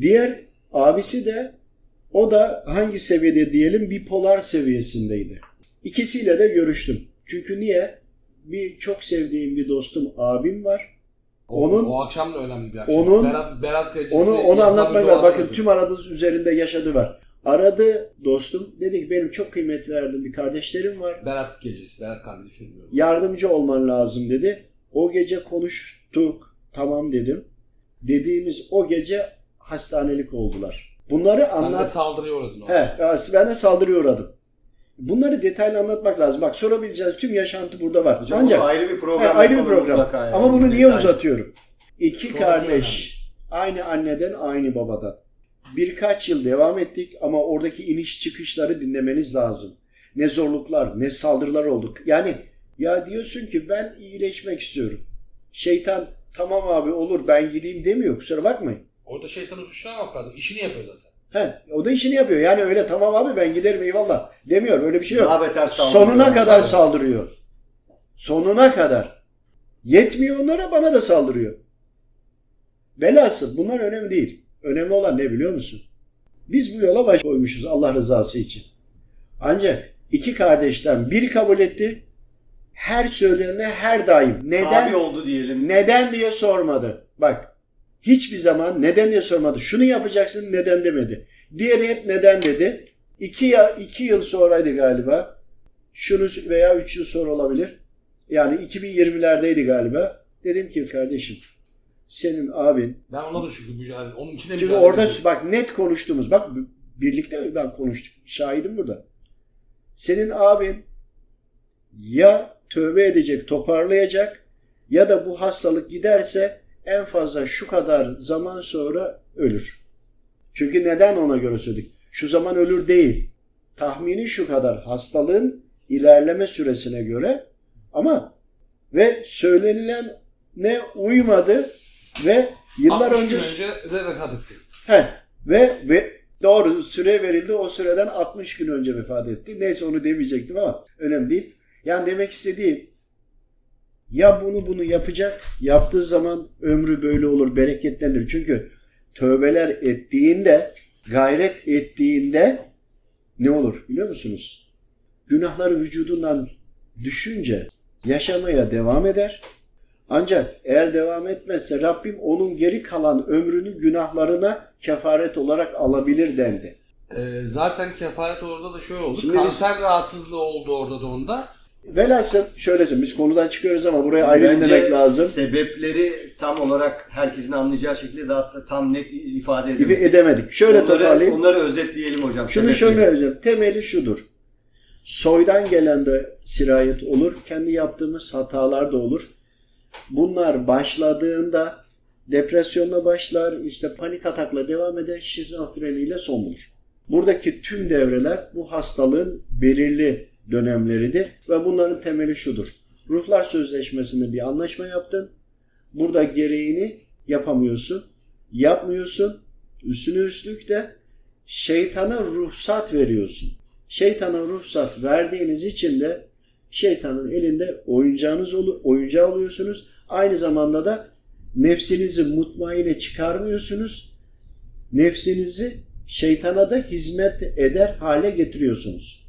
Diğer abisi de, o da hangi seviyede diyelim, bipolar seviyesindeydi. İkisiyle de görüştüm. Çünkü niye? Bir çok sevdiğim bir dostum, abim var. Onun, o akşam da önemli bir akşam. Onun, Berat, Berat Kecesi, onu onu anlatmak lazım. Bakın tüm aradığınız üzerinde yaşadı var. Aradı dostum, dedi ki benim çok kıymet verdiğim bir kardeşlerim var. Berat Kecesi, Berat kardeşim. Yardımcı olman lazım dedi. O gece konuştuk, tamam dedim. Dediğimiz o gece hastanelik oldular. Bunları anlat. Sen de saldırıya uğradın. He, ben de saldırıya uğradım. Bunları detaylı anlatmak lazım. Bak sorabileceğiniz tüm yaşantı burada var. Hocam, ancak ayrı bir program. He, ayrı bir program. Yani. Ama bunu niye detay uzatıyorum? İki Sonucu kardeş, yani. Aynı anneden, aynı babadan. Birkaç yıl devam ettik ama oradaki iniş çıkışları dinlemeniz lazım. Ne zorluklar, ne saldırılar olduk. Yani ya diyorsun ki ben iyileşmek istiyorum. Şeytan Tamam abi olur ben gideyim demiyor, kusura bakmayın. Orada şeytanın suçuna bak lazım. İşini yapıyor zaten. He, o da işini yapıyor. Yani öyle tamam abi ben giderim eyvallah demiyor. Öyle bir şey yok. Sonuna kadar abi. Saldırıyor. Sonuna kadar. Yetmiyor onlara, bana da saldırıyor. Velhasıl bunlar önemli değil. Önemli olan ne biliyor musun? Biz bu yola baş koymuşuz Allah rızası için. Ancak iki kardeşten biri kabul etti. Her söylenene her daim neden abi oldu diyelim. Neden diye sormadı. Bak hiçbir zaman neden diye sormadı. Şunu yapacaksın neden demedi. Diğeri hep neden dedi. İki, ya, iki yıl sonraydı galiba. Şunu veya üç yıl sonra olabilir. Yani iki bin yirmilerdeydi galiba. Dedim ki kardeşim senin abin. Ben ona da şükür mücadele. Onun içine mücadele. Çünkü orada bak net konuştuğumuz. Bak birlikte ben konuştuk. Şahidim burada. Senin abin ya tövbe edecek, toparlayacak ya da bu hastalık giderse en fazla şu kadar zaman sonra ölür. Çünkü neden ona göre söyledik? Şu zaman ölür değil. Tahmini şu kadar hastalığın ilerleme süresine göre ama ve söylenilen ne uymadı ve yıllar önce, önce de vefat etti. He, ve, ve doğru süre verildi, o süreden altmış gün önce vefat etti. Neyse onu demeyecektim ama önemli değil. Yani demek istediğim ya bunu bunu yapacak, yaptığı zaman ömrü böyle olur, bereketlenir. Çünkü tövbeler ettiğinde, gayret ettiğinde ne olur biliyor musunuz? Günahları vücudundan düşünce yaşamaya devam eder. Ancak eğer devam etmezse Rabbim onun geri kalan ömrünü günahlarına kefaret olarak alabilir dendi. Ee, zaten kefaret orada da şöyle oldu. Şimdi kanser biz... rahatsızlığı oldu orada da onda. Velhasıl şöyle söyleyeyim, biz konudan çıkıyoruz ama buraya ayrı dinlemek lazım. Sebepleri tam olarak herkesin anlayacağı şekilde daha tam net ifade edemedik. edemedik. Şöyle onları, toparlayayım. Onları özetleyelim hocam. Şunu şöyle özetleyelim. Temeli şudur. Soydan gelen de sirayet olur. Kendi yaptığımız hatalar da olur. Bunlar başladığında depresyonla başlar, işte panik atakla devam eder, şizofreniyle son bulur. Buradaki tüm devreler bu hastalığın belirli dönemleridir ve bunların temeli şudur. Ruhlar Sözleşmesi'nde bir anlaşma yaptın. Burada gereğini yapamıyorsun, yapmıyorsun. Üstüne üstlük de şeytana ruhsat veriyorsun. Şeytana ruhsat verdiğiniz için de şeytanın elinde oyuncağınız ol- oyuncağı oluyorsunuz. Aynı zamanda da nefsinizi mutmaine çıkarmıyorsunuz. Nefsinizi şeytana da hizmet eder hale getiriyorsunuz.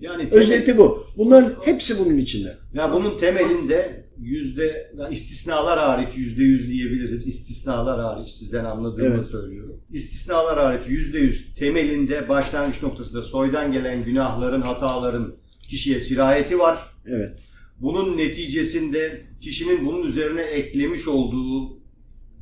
Yani temel... Özeti bu. Bunların hepsi bunun içinde. Ya bunun temelinde yüzde istisnalar hariç yüzde yüz diyebiliriz. İstisnalar hariç sizden anladığımı evet. söylüyorum. İstisnalar hariç yüzde yüz temelinde başlangıç noktasında soydan gelen günahların, hataların kişiye sirayeti var. Evet. Bunun neticesinde kişinin bunun üzerine eklemiş olduğu,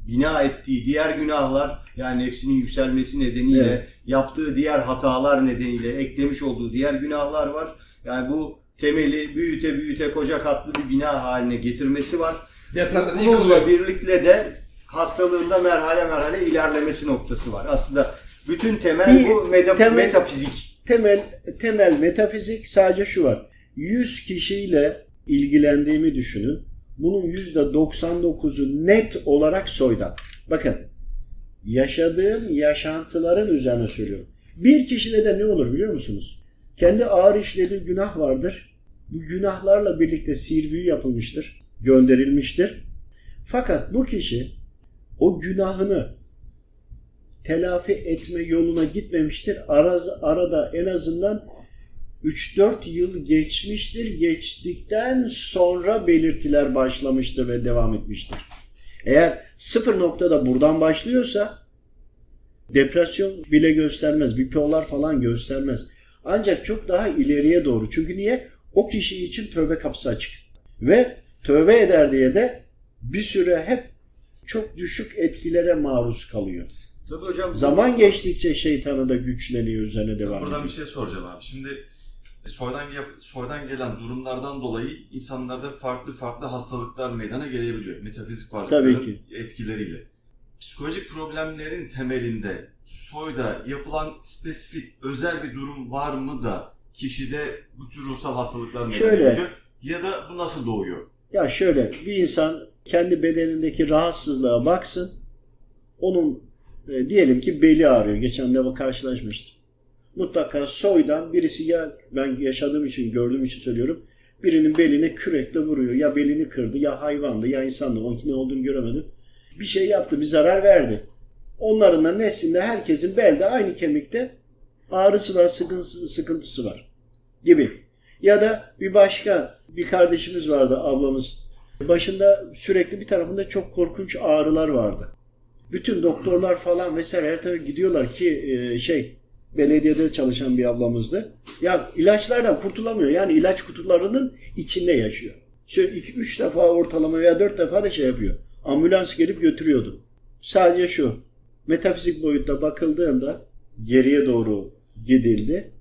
bina ettiği diğer günahlar, yani nefsinin yükselmesi nedeniyle, evet. yaptığı diğer hatalar nedeniyle eklemiş olduğu diğer günahlar var. Yani bu temeli büyüte büyüte koca katlı bir bina haline getirmesi var. Depremde bununla birlikte de hastalığında merhale merhale ilerlemesi noktası var. Aslında bütün temel bir, bu meta- temel, metafizik. Temel, temel metafizik sadece şu var. yüz kişiyle ilgilendiğimi düşünün. Bunun yüzde doksan dokuzu net olarak soydan. Bakın yaşadığım yaşantıların üzerine söylüyorum. Bir kişide de ne olur biliyor musunuz? Kendi ağır işlediği günah vardır. Bu günahlarla birlikte sihir büyü yapılmıştır, gönderilmiştir. Fakat bu kişi o günahını telafi etme yoluna gitmemiştir. Arada en azından üç dört yıl geçmiştir. Geçtikten sonra belirtiler başlamıştır ve devam etmiştir. Eğer sıfır noktada buradan başlıyorsa depresyon bile göstermez, bipolar falan göstermez. Ancak çok daha ileriye doğru. Çünkü niye? O kişi için tövbe kapısı açık. Ve tövbe eder diye de bir süre hep çok düşük etkilere maruz kalıyor. Tabii hocam, zaman bu... geçtikçe şeytanı da güçleniyor, üzerine devam ediyor. Buradan bir şey soracağım abi. Şimdi soydan, soydan gelen durumlardan dolayı insanlarda farklı farklı hastalıklar meydana gelebiliyor. Metafizik farklılıkların etkileriyle. Psikolojik problemlerin temelinde soyda yapılan spesifik özel bir durum var mı da kişide bu tür ruhsal hastalıklar meydana geliyor? Ya da bu nasıl doğuyor? Ya şöyle, bir insan kendi bedenindeki rahatsızlığa baksın. Onun e, diyelim ki beli ağrıyor. Geçen defa karşılaşmıştım. Mutlaka soydan birisi, ya ben yaşadığım için, gördüğüm için söylüyorum. Birinin beline kürekle vuruyor. Ya belini kırdı, ya hayvandı, ya insandı. Onun ne olduğunu göremedim. Bir şey yaptı, bir zarar verdi. Onların da neslinde herkesin belde aynı kemikte ağrısı var, sıkıntısı, sıkıntısı var gibi. Ya da bir başka bir kardeşimiz vardı, ablamız. Başında sürekli bir tarafında çok korkunç ağrılar vardı. Bütün doktorlar falan vesaire her tarafa gidiyorlar ki şey, belediyede çalışan bir ablamızdı. Ya ilaçlardan kurtulamıyor. Yani ilaç kutularının içinde yaşıyor. Şöyle iki, üç defa ortalama veya dört defa da şey yapıyor. Ambulans gelip götürüyordu. Sadece şu, metafizik boyutta bakıldığında geriye doğru gidildi.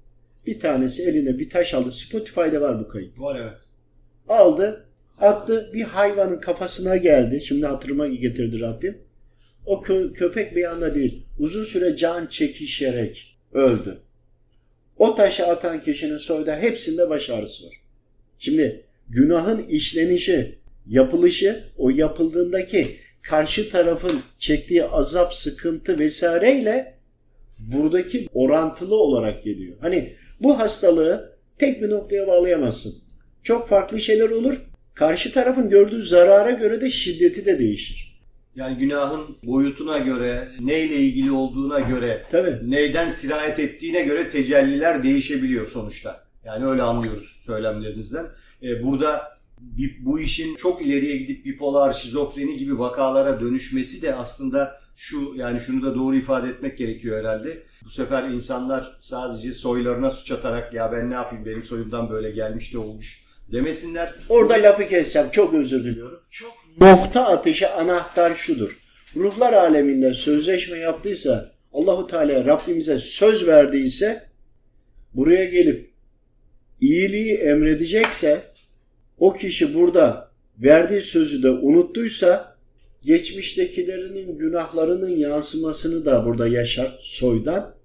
Bir tanesi eline bir taş aldı. Spotify'da var bu kayıt. Var evet. Aldı, attı, bir hayvanın kafasına geldi. Şimdi hatırıma getirdi Rabbim. O kö- köpek bir anda değil, uzun süre can çekişerek öldü. O taşı atan kişinin soyda hepsinde baş ağrısı var. Şimdi günahın işlenişi, yapılışı, o yapıldığındaki karşı tarafın çektiği azap, sıkıntı vesaireyle buradaki orantılı olarak geliyor. Hani bu hastalığı tek bir noktaya bağlayamazsın. Çok farklı şeyler olur. Karşı tarafın gördüğü zarara göre de şiddeti de değişir. Yani günahın boyutuna göre, neyle ilgili olduğuna göre, tabii, neyden sirayet ettiğine göre tecelliler değişebiliyor sonuçta. Yani öyle anlıyoruz söylemlerinizden. Ee, burada bu işin çok ileriye gidip bipolar, şizofreni gibi vakalara dönüşmesi de aslında şu, yani şunu da doğru ifade etmek gerekiyor herhalde. Bu sefer insanlar sadece soylarına suç atarak ya ben ne yapayım, benim soyumdan böyle gelmiş de olmuş demesinler. Orada lafı keseceğim, çok özür diliyorum. Çok nokta ateşi, anahtar şudur. Ruhlar aleminde sözleşme yaptıysa, Allahu Teala Rabbimize söz verdiyse, buraya gelip iyiliği emredecekse, o kişi burada verdiği sözü de unuttuysa, geçmiştekilerinin günahlarının yansımasını da burada yaşar soydan.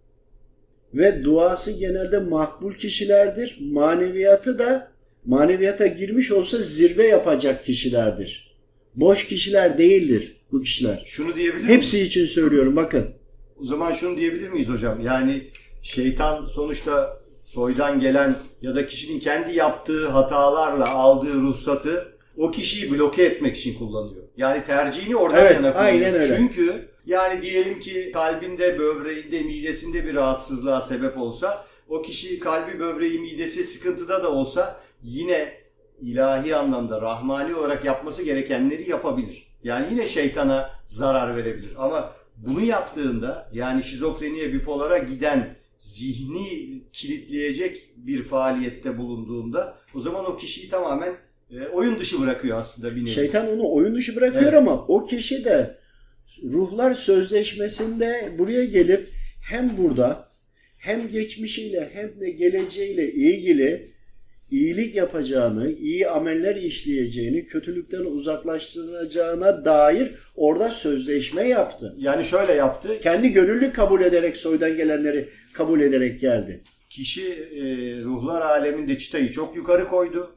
Ve duası genelde makbul kişilerdir. Maneviyatı da, maneviyata girmiş olsa zirve yapacak kişilerdir. Boş kişiler değildir bu kişiler. Şunu diyebilir miyim? Hepsi için söylüyorum, bakın. O zaman şunu diyebilir miyiz hocam? Yani şeytan sonuçta soydan gelen ya da kişinin kendi yaptığı hatalarla aldığı ruhsatı o kişiyi bloke etmek için kullanıyor. Yani tercihini oradan evet, yana kullanıyor. Çünkü yani diyelim ki kalbinde, böbreğinde, midesinde bir rahatsızlığa sebep olsa, o kişi kalbi, böbreği, midesi sıkıntıda da olsa yine ilahi anlamda rahmani olarak yapması gerekenleri yapabilir. Yani yine şeytana zarar verebilir. Ama bunu yaptığında, yani şizofreniye, bipolara giden, zihni kilitleyecek bir faaliyette bulunduğunda, o zaman o kişiyi tamamen e, oyun dışı bırakıyor aslında. Bir şeytan onu oyun dışı bırakıyor, evet. Ama o kişi de ruhlar sözleşmesinde buraya gelip hem burada hem geçmişiyle hem de geleceğiyle ilgili iyilik yapacağını, iyi ameller işleyeceğini, kötülükten uzaklaştıracağına dair orada sözleşme yaptı. Yani şöyle yaptı. Kendi gönüllü kabul ederek, soydan gelenleri kabul ederek geldi. Kişi e, ruhlar aleminde çıtayı çok yukarı koydu.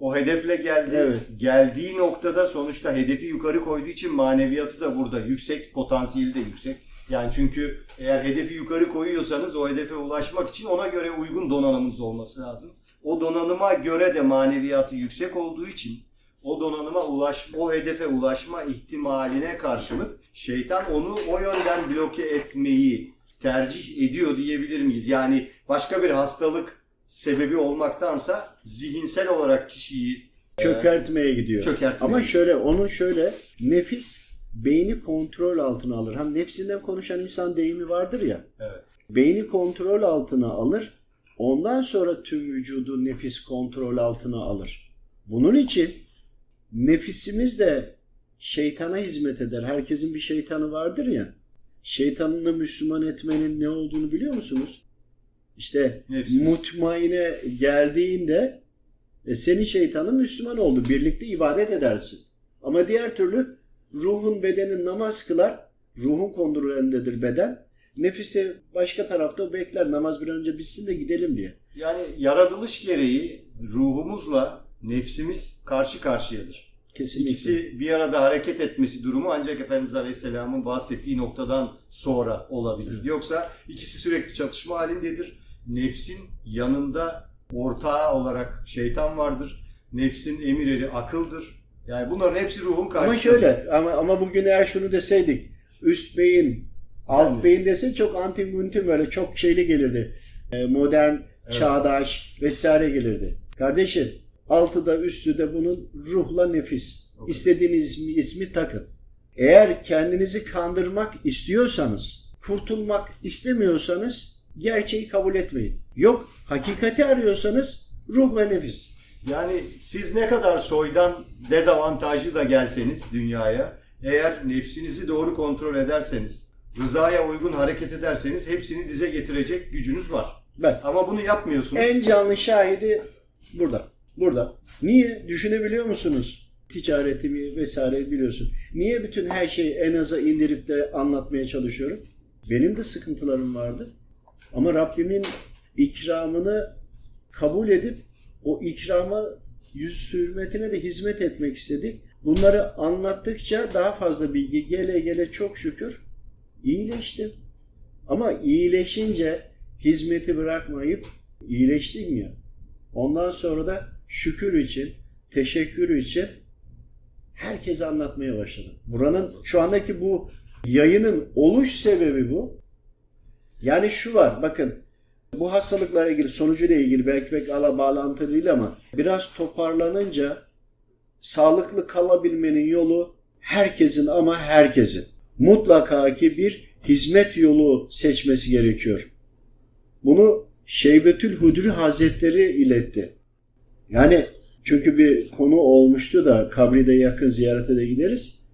O hedefle geldi. Evet. Geldiği noktada sonuçta hedefi yukarı koyduğu için maneviyatı da burada yüksek, potansiyeli de yüksek. Yani çünkü eğer hedefi yukarı koyuyorsanız o hedefe ulaşmak için ona göre uygun donanımınız olması lazım. O donanıma göre de maneviyatı yüksek olduğu için o donanıma ulaşma, o hedefe ulaşma ihtimaline karşılık şeytan onu o yönden bloke etmeyi tercih ediyor diyebilir miyiz? Yani başka bir hastalık sebebi olmaktansa zihinsel olarak kişiyi çökertmeye e, gidiyor. Çökertmeye. Ama şöyle, onu şöyle, nefis beyni kontrol altına alır. Hem nefsinden konuşan insan deyimi vardır ya. Evet. Beyni kontrol altına alır. Ondan sonra tüm vücudu nefis kontrol altına alır. Bunun için nefisimiz de şeytana hizmet eder. Herkesin bir şeytanı vardır ya. Şeytanını Müslüman etmenin ne olduğunu biliyor musunuz? İşte nefsimiz mutmaine geldiğinde e, senin şeytanın Müslüman oldu. Birlikte ibadet edersin. Ama diğer türlü ruhun, bedenin namaz kılar. Ruhun kontrolündedir beden. Nefis de başka tarafta bekler, namaz bir önce bitsin de gidelim diye. Yani yaratılış gereği ruhumuzla nefsimiz karşı karşıyadır. Kesinlikle. İkisi bir arada hareket etmesi durumu ancak Efendimiz Aleyhisselam'ın bahsettiği noktadan sonra olabilir. Evet. Yoksa ikisi sürekli çatışma halindedir. Nefsin yanında ortağı olarak şeytan vardır. Nefsin emir eri akıldır. Yani bunların hepsi ruhun karşısında. Ama şöyle, ama, ama bugün eğer şunu deseydik, üst beyin, alt yani. beyin dese çok anti-müntim, böyle çok şeyli gelirdi. Modern, evet. çağdaş vesaire gelirdi. Kardeşim, altı da üstü de bunun ruhla nefis. Okay. İstediğiniz ismi, ismi takın. Eğer kendinizi kandırmak istiyorsanız, kurtulmak istemiyorsanız gerçeği kabul etmeyin. Yok, hakikati arıyorsanız ruh ve nefis. Yani siz ne kadar soydan dezavantajlı da gelseniz dünyaya, eğer nefsinizi doğru kontrol ederseniz, rızaya uygun hareket ederseniz hepsini dize getirecek gücünüz var. Ben. Ama bunu yapmıyorsunuz. En canlı şahidi burada. Burada. Niye? Düşünebiliyor musunuz? Ticaretimi vesaire biliyorsun. Niye bütün her şeyi en aza indirip de anlatmaya çalışıyorum? Benim de sıkıntılarım vardı. Ama Rabbimin ikramını kabul edip o ikrama yüz hürmetine de hizmet etmek istedik. Bunları anlattıkça daha fazla bilgi gele gele çok şükür iyileştim. Ama iyileşince hizmeti bırakmayıp iyileştim ya. Ondan sonra da şükür için, teşekkür için herkese anlatmaya başladım. Buranın şu andaki bu yayının oluş sebebi bu. Yani şu var, bakın bu hastalıklarla ilgili, sonucuyla ilgili belki pek ala bağlantı değil ama biraz toparlanınca sağlıklı kalabilmenin yolu herkesin, ama herkesin mutlaka ki bir hizmet yolu seçmesi gerekiyor. Bunu Şeybetül Hudri Hazretleri iletti. Yani çünkü bir konu olmuştu da kabri de yakın, ziyarete de gideriz.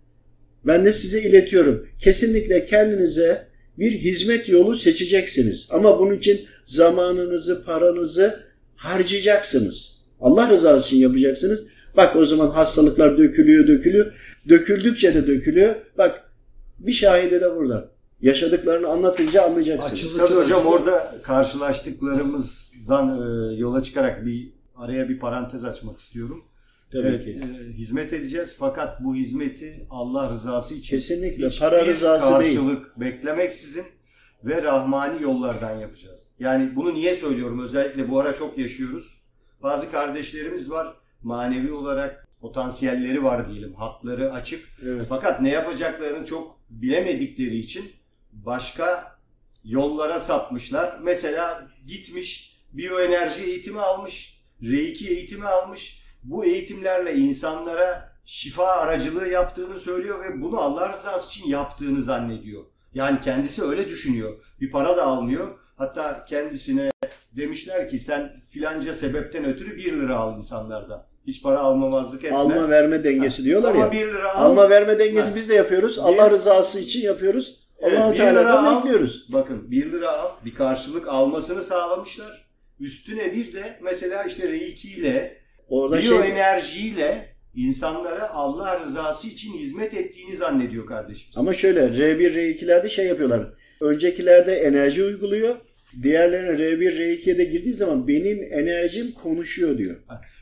Ben de size iletiyorum. Kesinlikle kendinize bir hizmet yolu seçeceksiniz. Ama bunun için zamanınızı, paranızı harcayacaksınız. Allah rızası için yapacaksınız. Bak o zaman hastalıklar dökülüyor, dökülüyor. Döküldükçe de dökülüyor. Bak bir şahide de burada. Yaşadıklarını anlatınca anlayacaksınız. Tabii hocam, orada karşılaştıklarımızdan e, yola çıkarak bir araya bir parantez açmak istiyorum. Tabii evet, ki. E, hizmet edeceğiz fakat bu hizmeti Allah rızası için. Kesinlikle para rızası karşılık değil. Karşılık beklemeksizin ve rahmani yollardan yapacağız. Yani bunu niye söylüyorum? Özellikle bu ara çok yaşıyoruz. Bazı kardeşlerimiz var manevi olarak potansiyelleri var diyelim. Hatları açık. Evet. Fakat ne yapacaklarını çok bilemedikleri için başka yollara sapmışlar. Mesela gitmiş, biyoenerji eğitimi almış, reiki eğitimi almış. Bu eğitimlerle insanlara şifa aracılığı yaptığını söylüyor ve bunu Allah rızası için yaptığını zannediyor. Yani kendisi öyle düşünüyor. Bir para da almıyor. Hatta kendisine demişler ki sen filanca sebepten ötürü bir lira al insanlardan. Hiç para almamazlık etme. Alma verme dengesi ha. diyorlar ama ya. bir lira al. Alma verme dengesi ha. biz de yapıyoruz. Bir... Allah rızası için yapıyoruz. Evet, Allah-u Teala'dan bekliyoruz. Bakın bir lira al, bir karşılık almasını sağlamışlar. Üstüne bir de mesela işte reikiyle, biyoenerjiyle şey... insanlara Allah rızası için hizmet ettiğini zannediyor kardeşimiz. Ama şöyle R bir, R ikilerde şey yapıyorlar. Öncekilerde enerji uyguluyor. Diğerlerine R bir, R ikiye de girdiği zaman benim enerjim konuşuyor diyor.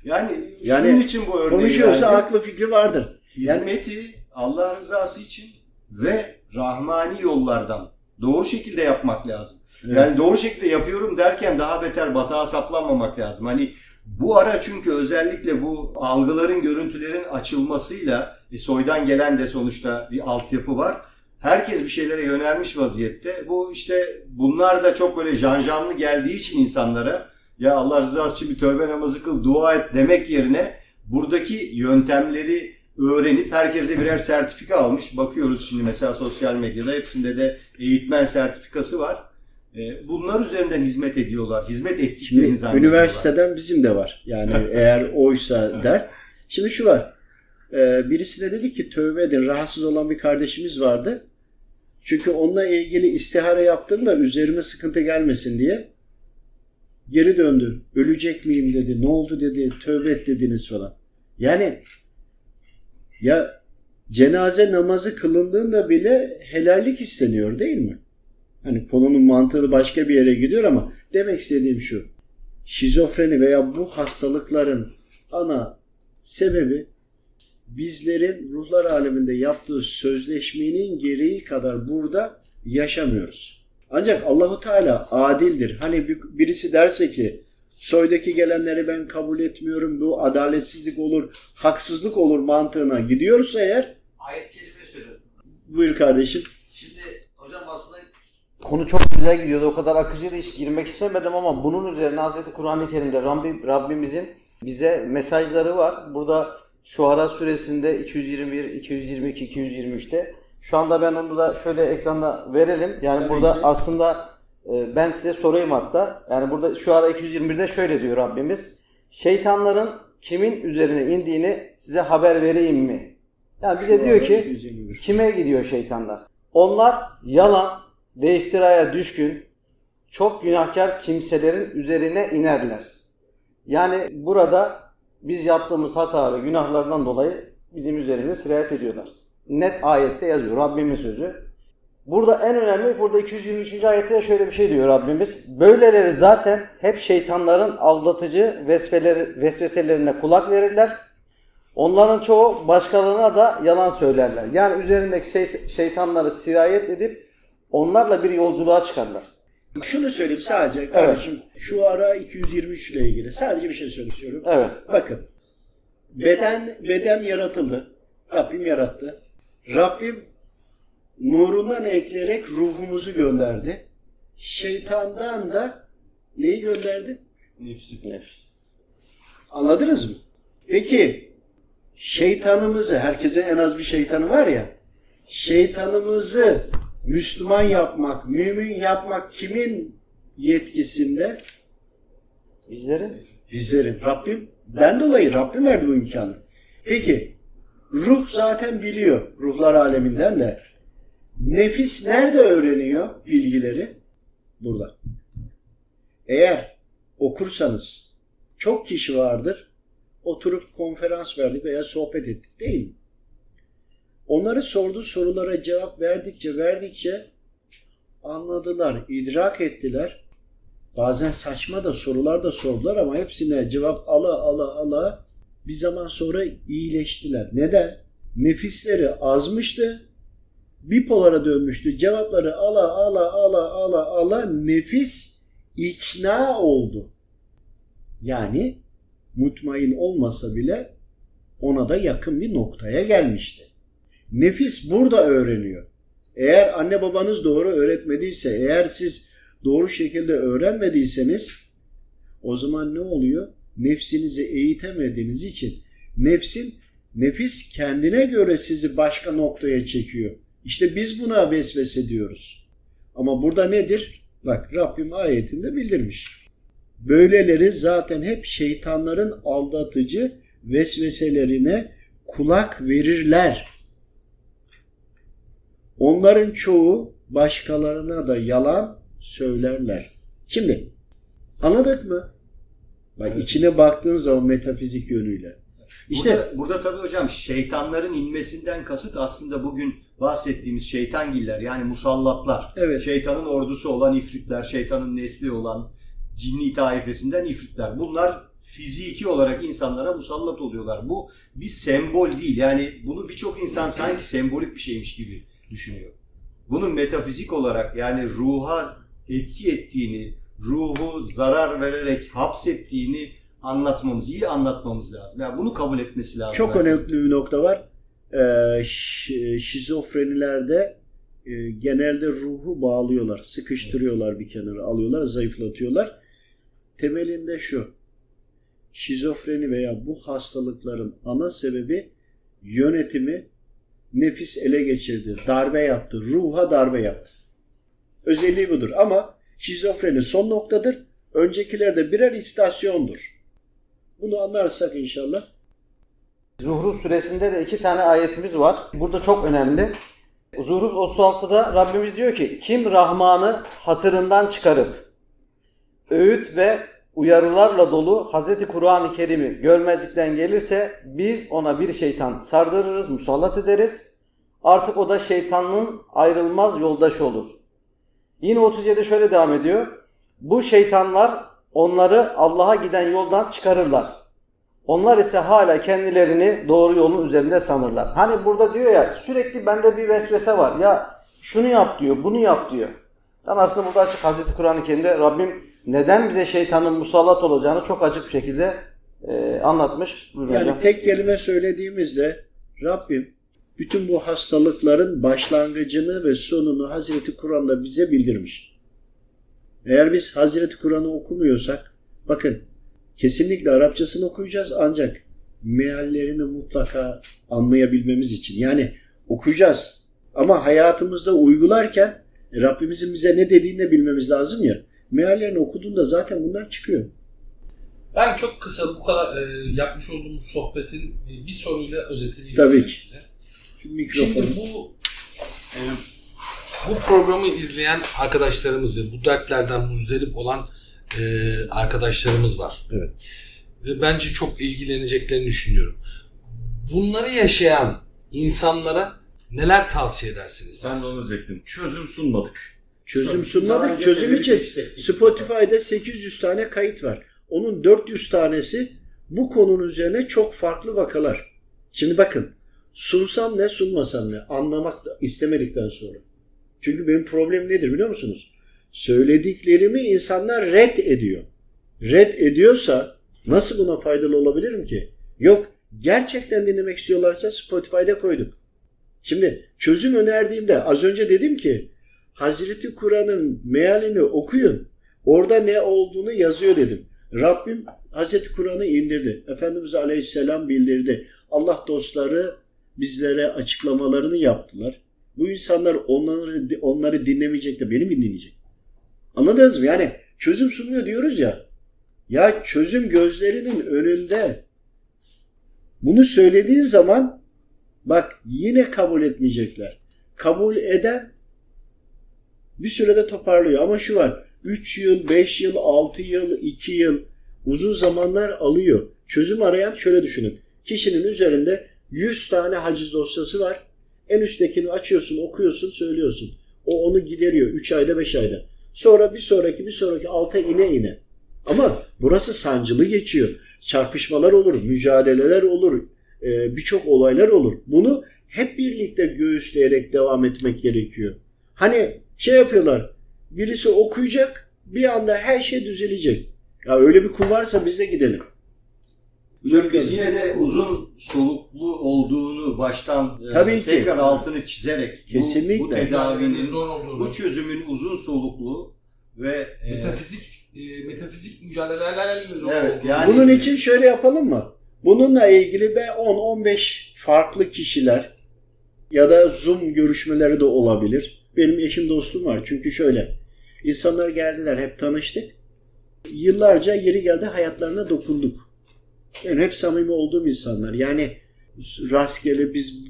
Yani, yani şunun için bu örneği. Konuşuyorsa yani, aklı fikri vardır. Hizmeti yani, Allah rızası için ve rahmani yollardan doğru şekilde yapmak lazım. Evet. Yani doğru şekilde yapıyorum derken daha beter batağa saplanmamak lazım. Hani bu ara çünkü özellikle bu algıların, görüntülerin açılmasıyla e, soydan gelen de sonuçta bir altyapı var. Herkes bir şeylere yönelmiş vaziyette. Bu işte bunlar da çok böyle janjanlı geldiği için insanlara ya Allah rızası için bir tövbe namazı kıl, dua et demek yerine buradaki yöntemleri öğrenip herkes de birer sertifika almış. Bakıyoruz şimdi mesela sosyal medyada hepsinde de eğitmen sertifikası var. Bunlar üzerinden hizmet ediyorlar. Hizmet ettiklerini zannediyorlar. Üniversiteden bizim de var. Yani eğer oysa dert. Şimdi şu var. Birisine dedi ki tövbe edin. Rahatsız olan bir kardeşimiz vardı. Çünkü onunla ilgili istihare yaptım da üzerime sıkıntı gelmesin diye. Geri döndü. Ölecek miyim dedi. Ne oldu dedi. Tövbe et dediniz falan. Yani ya cenaze namazı kılındığında bile helallik isteniyor değil mi? Hani konunun mantığı başka bir yere gidiyor ama demek istediğim şu. Şizofreni veya bu hastalıkların ana sebebi bizlerin ruhlar aleminde yaptığı sözleşmenin gereği kadar burada yaşamıyoruz. Ancak Allahu Teala adildir. Hani birisi derse ki soydaki gelenleri ben kabul etmiyorum, bu adaletsizlik olur, haksızlık olur mantığına gidiyorsa eğer... Ayet kelime söylüyorum. Buyur kardeşim. Şimdi hocam aslında konu çok güzel gidiyordu. O kadar akıcıydı, hiç girmek istemedim ama bunun üzerine Hazreti Kur'an-ı Kerim'de Rabbim, Rabbimizin bize mesajları var. Burada Şuara suresinde iki yüz yirmi bir, iki yüz yirmi iki, iki yüz yirmi üçte. Şu anda ben onu da şöyle ekranda verelim. Yani tabii burada ki aslında ben size sorayım hatta. Yani burada Şuara iki yüz yirmi birde şöyle diyor Rabbimiz. Şeytanların kimin üzerine indiğini size haber vereyim mi? Yani bize Şuara diyor ki iki yüz yirmi bir. Kime gidiyor şeytanlar? Onlar yalan ve iftiraya düşkün, çok günahkar kimselerin üzerine inerler. Yani burada biz yaptığımız hata ve günahlardan dolayı bizim üzerimize sirayet ediyorlar. Net ayette yazıyor Rabbimin sözü. Burada en önemli, burada iki yüz yirmi üçüncü ayette de şöyle bir şey diyor Rabbimiz. Böyleleri zaten hep şeytanların aldatıcı vesveselerine kulak verirler. Onların çoğu başkalarına da yalan söylerler. Yani üzerindeki şeytanları sirayet edip onlarla bir yolculuğa çıkarlar. Şunu söyleyeyim sadece kardeşim, evet. Şuara iki yüz yirmi üç ile ilgili sadece bir şey söylüyorum. Evet. Bakın, beden beden yaratıldı, Rabbim yarattı. Rabbim nurundan ekleyerek ruhumuzu gönderdi. Şeytandan da neyi gönderdi? Nefsi. Nefs. Anladınız mı? Peki, şeytanımızı, herkese en az bir şeytanı var ya, şeytanımızı Müslüman yapmak, mümin yapmak kimin yetkisinde? Bizlerin. Bizlerin. Rabbim, ben dolayı Rabbim verdi bu imkanı. Peki, ruh zaten biliyor, ruhlar aleminden de. Nefis nerede öğreniyor bilgileri? Burada. Eğer okursanız, çok kişi vardır, oturup konferans verdik veya sohbet ettik değil mi? Onları sorduğu sorulara cevap verdikçe verdikçe anladılar, idrak ettiler. Bazen saçma da sorular da sordular ama hepsine cevap ala ala ala bir zaman sonra iyileştiler. Neden? Nefisleri azmıştı, bipolara dönmüştü. Cevapları ala ala ala ala ala nefis ikna oldu. Yani mutmain olmasa bile ona da yakın bir noktaya gelmişti. Nefis burada öğreniyor. Eğer anne babanız doğru öğretmediyse, eğer siz doğru şekilde öğrenmediyseniz o zaman ne oluyor? Nefsinizi eğitemediğiniz için nefsin nefis kendine göre sizi başka noktaya çekiyor. İşte biz buna vesvese diyoruz. Ama burada nedir? Bak Rabbim ayetinde bildirmiş. Böyleleri zaten hep şeytanların aldatıcı vesveselerine kulak verirler. Onların çoğu başkalarına da yalan söylerler. Şimdi anladık mı? Bak evet. İçine baktığın zaman metafizik yönüyle. İşte burada, burada tabii hocam şeytanların inmesinden kasıt aslında bugün bahsettiğimiz şeytangiller yani musallatlar. Evet. Şeytanın ordusu olan ifritler, şeytanın nesli olan cinni taifesinden ifritler. Bunlar fiziki olarak insanlara musallat oluyorlar. Bu bir sembol değil. Yani bunu birçok insan sanki sembolik bir şeymiş gibi düşünüyor. Bunun metafizik olarak yani ruha etki ettiğini, ruhu zarar vererek hapsettiğini anlatmamız, iyi anlatmamız lazım. Yani bunu kabul etmesi lazım. Çok herkes. Önemli bir nokta var. Ee, şizofrenilerde e, genelde ruhu bağlıyorlar, sıkıştırıyorlar bir kenara, alıyorlar, zayıflatıyorlar. Temelinde şu, şizofreni veya bu hastalıkların ana sebebi yönetimi nefis ele geçirdi, darbe yaptı, ruha darbe yaptı. Özelliği budur ama şizofreni son noktadır. Öncekiler de birer istasyondur. Bunu anlarsak inşallah. Zuhruf suresinde de iki tane ayetimiz var. Burada çok önemli. Zuhruf otuz altıda Rabbimiz diyor ki kim Rahman'ı hatırından çıkarıp öğüt ve uyarılarla dolu Hazreti Kur'an-ı Kerim'i görmezlikten gelirse biz ona bir şeytan sardırırız, musallat ederiz. Artık o da şeytanın ayrılmaz yoldaşı olur. Yine otuz yedi şöyle devam ediyor. Bu şeytanlar onları Allah'a giden yoldan çıkarırlar. Onlar ise hala kendilerini doğru yolun üzerinde sanırlar. Hani burada diyor ya, sürekli bende bir vesvese var. Ya şunu yap diyor, bunu yap diyor. Yani aslında burada açık Hazreti Kur'an-ı Kerim'de Rabbim neden bize şeytanın musallat olacağını çok açık bir şekilde e, anlatmış. Buyurun yani hocam. Tek kelime söylediğimizde Rabbim bütün bu hastalıkların başlangıcını ve sonunu Hazreti Kur'an'da bize bildirmiş. Eğer biz Hazreti Kur'an'ı okumuyorsak, bakın kesinlikle Arapçasını okuyacağız ancak meallerini mutlaka anlayabilmemiz için. Yani okuyacağız ama hayatımızda uygularken e, Rabbimizin bize ne dediğini de bilmemiz lazım ya. Meallerini okuduğunda zaten bunlar çıkıyor. Ben çok kısa bu kadar e, yapmış olduğumuz sohbetin e, bir soruyla özetini istiyorum size. Şimdi, Şimdi bu e, bu programı izleyen arkadaşlarımız ve bu dertlerden muzdarip olan e, arkadaşlarımız var. Evet. Ve bence çok ilgileneceklerini düşünüyorum. Bunları yaşayan insanlara neler tavsiye edersiniz? Ben de onu özettim. Çözüm sunmadık. Çözüm sunmadık. Çözüm için Spotify'da sekiz yüz tane kayıt var. Onun dört yüz tanesi bu konunun üzerine çok farklı vakalar. Şimdi bakın, sunsam ne sunmasam ne anlamak istemedikten sonra. Çünkü benim problemim nedir biliyor musunuz? Söylediklerimi insanlar red ediyor. Red ediyorsa nasıl buna faydalı olabilirim ki? Yok, gerçekten dinlemek istiyorlarsa Spotify'da koyduk. Şimdi çözüm önerdiğimde az önce dedim ki Hazreti Kur'an'ın mealini okuyun. Orada ne olduğunu yazıyor dedim. Rabbim Hazreti Kur'an'ı indirdi. Efendimiz Aleyhisselam bildirdi. Allah dostları bizlere açıklamalarını yaptılar. Bu insanlar onları onları dinlemeyecek de beni mi dinleyecek? Anladınız mı? Yani çözüm sunuyor diyoruz ya. Ya çözüm gözlerinin önünde. Bunu söylediğin zaman bak yine kabul etmeyecekler. Kabul eden bir sürede toparlıyor ama şu var, üç yıl, beş yıl, altı yıl, iki yıl uzun zamanlar alıyor. Çözüm arayan şöyle düşünün, kişinin üzerinde yüz tane haciz dosyası var. En üsttekini açıyorsun, okuyorsun, söylüyorsun. O onu gideriyor üç ayda, beş ayda. Sonra bir sonraki, bir sonraki alta ine ine. Ama burası sancılı geçiyor. Çarpışmalar olur, mücadeleler olur, birçok olaylar olur. Bunu hep birlikte göğüsleyerek devam etmek gerekiyor. Hani şey yapıyorlar, birisi okuyacak, bir anda her şey düzelecek. Ya öyle bir kul varsa biz de gidelim. Hocam biz yine de uzun soluklu olduğunu baştan e, tekrar ki. altını çizerek kesinlikle. Bu, bu tedavinin, zor olduğunu, bu çözümün uzun soluklu ve e, metafizik e, metafizik mücadelelerle evet, yani, bunun için şöyle yapalım mı? Bununla ilgili be on on beş farklı kişiler ya da Zoom görüşmeleri de olabilir. Benim eşim dostum var. Çünkü şöyle, insanlar geldiler, hep tanıştık. Yıllarca yeri geldi hayatlarına dokunduk. Yani hep samimi olduğum insanlar. Yani rastgele biz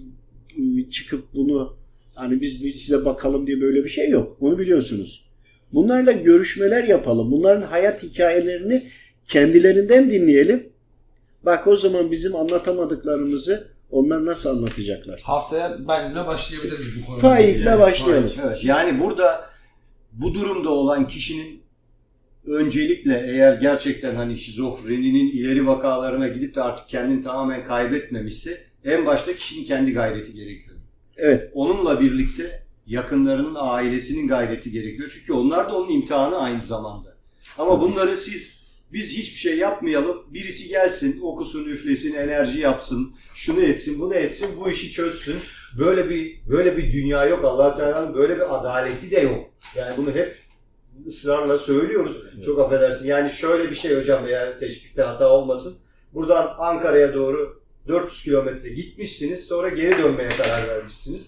çıkıp bunu hani biz size bakalım diye böyle bir şey yok. Bunu biliyorsunuz. Bunlarla görüşmeler yapalım. Bunların hayat hikayelerini kendilerinden dinleyelim. Bak o zaman bizim anlatamadıklarımızı onlar nasıl anlatacaklar? Haftaya benimle başlayabiliriz bu konuda. Faik'le başlayalım. Faik, evet. Yani burada bu durumda olan kişinin öncelikle eğer gerçekten hani şizofreninin ileri vakalarına gidip de artık kendini tamamen kaybetmemişse en başta kişinin kendi gayreti gerekiyor. Evet. Onunla birlikte yakınlarının, ailesinin gayreti gerekiyor. Çünkü onlar da onun imtihanı aynı zamanda. Ama tabii, bunları siz biz hiçbir şey yapmayalım, birisi gelsin, okusun, üflesin, enerji yapsın, şunu etsin, bunu etsin, bu işi çözsün. Böyle bir böyle bir dünya yok. Allah Teala'nın böyle bir adaleti de yok. Yani bunu hep ısrarla söylüyoruz. Evet. Çok affedersin. Yani şöyle bir şey hocam, yani teşbihte hata olmasın. Buradan Ankara'ya doğru dört yüz kilometre gitmişsiniz, sonra geri dönmeye karar vermişsiniz.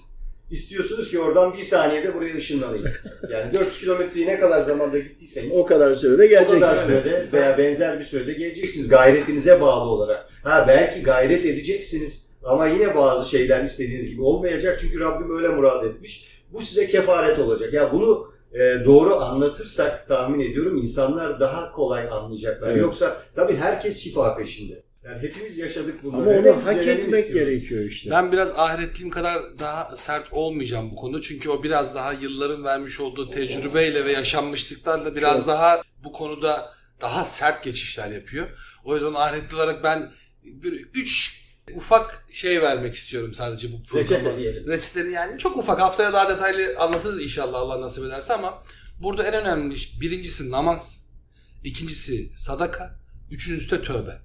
İstiyorsunuz ki oradan bir saniyede buraya ışınlanayım. Yani dört yüz kilometreyi ne kadar zamanda gittiyseniz o kadar sürede geleceksiniz. O kadar sürede veya benzer bir sürede geleceksiniz gayretinize bağlı olarak. Ha belki gayret edeceksiniz ama yine bazı şeyler istediğiniz gibi olmayacak. Çünkü Rabbim öyle murad etmiş. Bu size kefaret olacak. Ya bunu e, doğru anlatırsak tahmin ediyorum insanlar daha kolay anlayacaklar. Evet. Yoksa tabii herkes şifa peşinde. Yani hepimiz yaşadık bunları. Ama onu hak etmek istiyoruz. Gerekiyor işte. Ben biraz ahiretliğim kadar daha sert olmayacağım bu konuda. Çünkü o biraz daha yılların vermiş olduğu tecrübeyle ve yaşanmışlıklarla biraz evet. daha bu konuda daha sert geçişler yapıyor. O yüzden ahiretli olarak ben bir üç ufak şey vermek istiyorum sadece bu programa. Reçete diyelim. Reçetleri yani çok ufak. Haftaya daha detaylı anlatırız inşallah, Allah nasip ederse, ama burada en önemli iş, birincisi namaz, ikincisi sadaka, üçüncüsü de tövbe.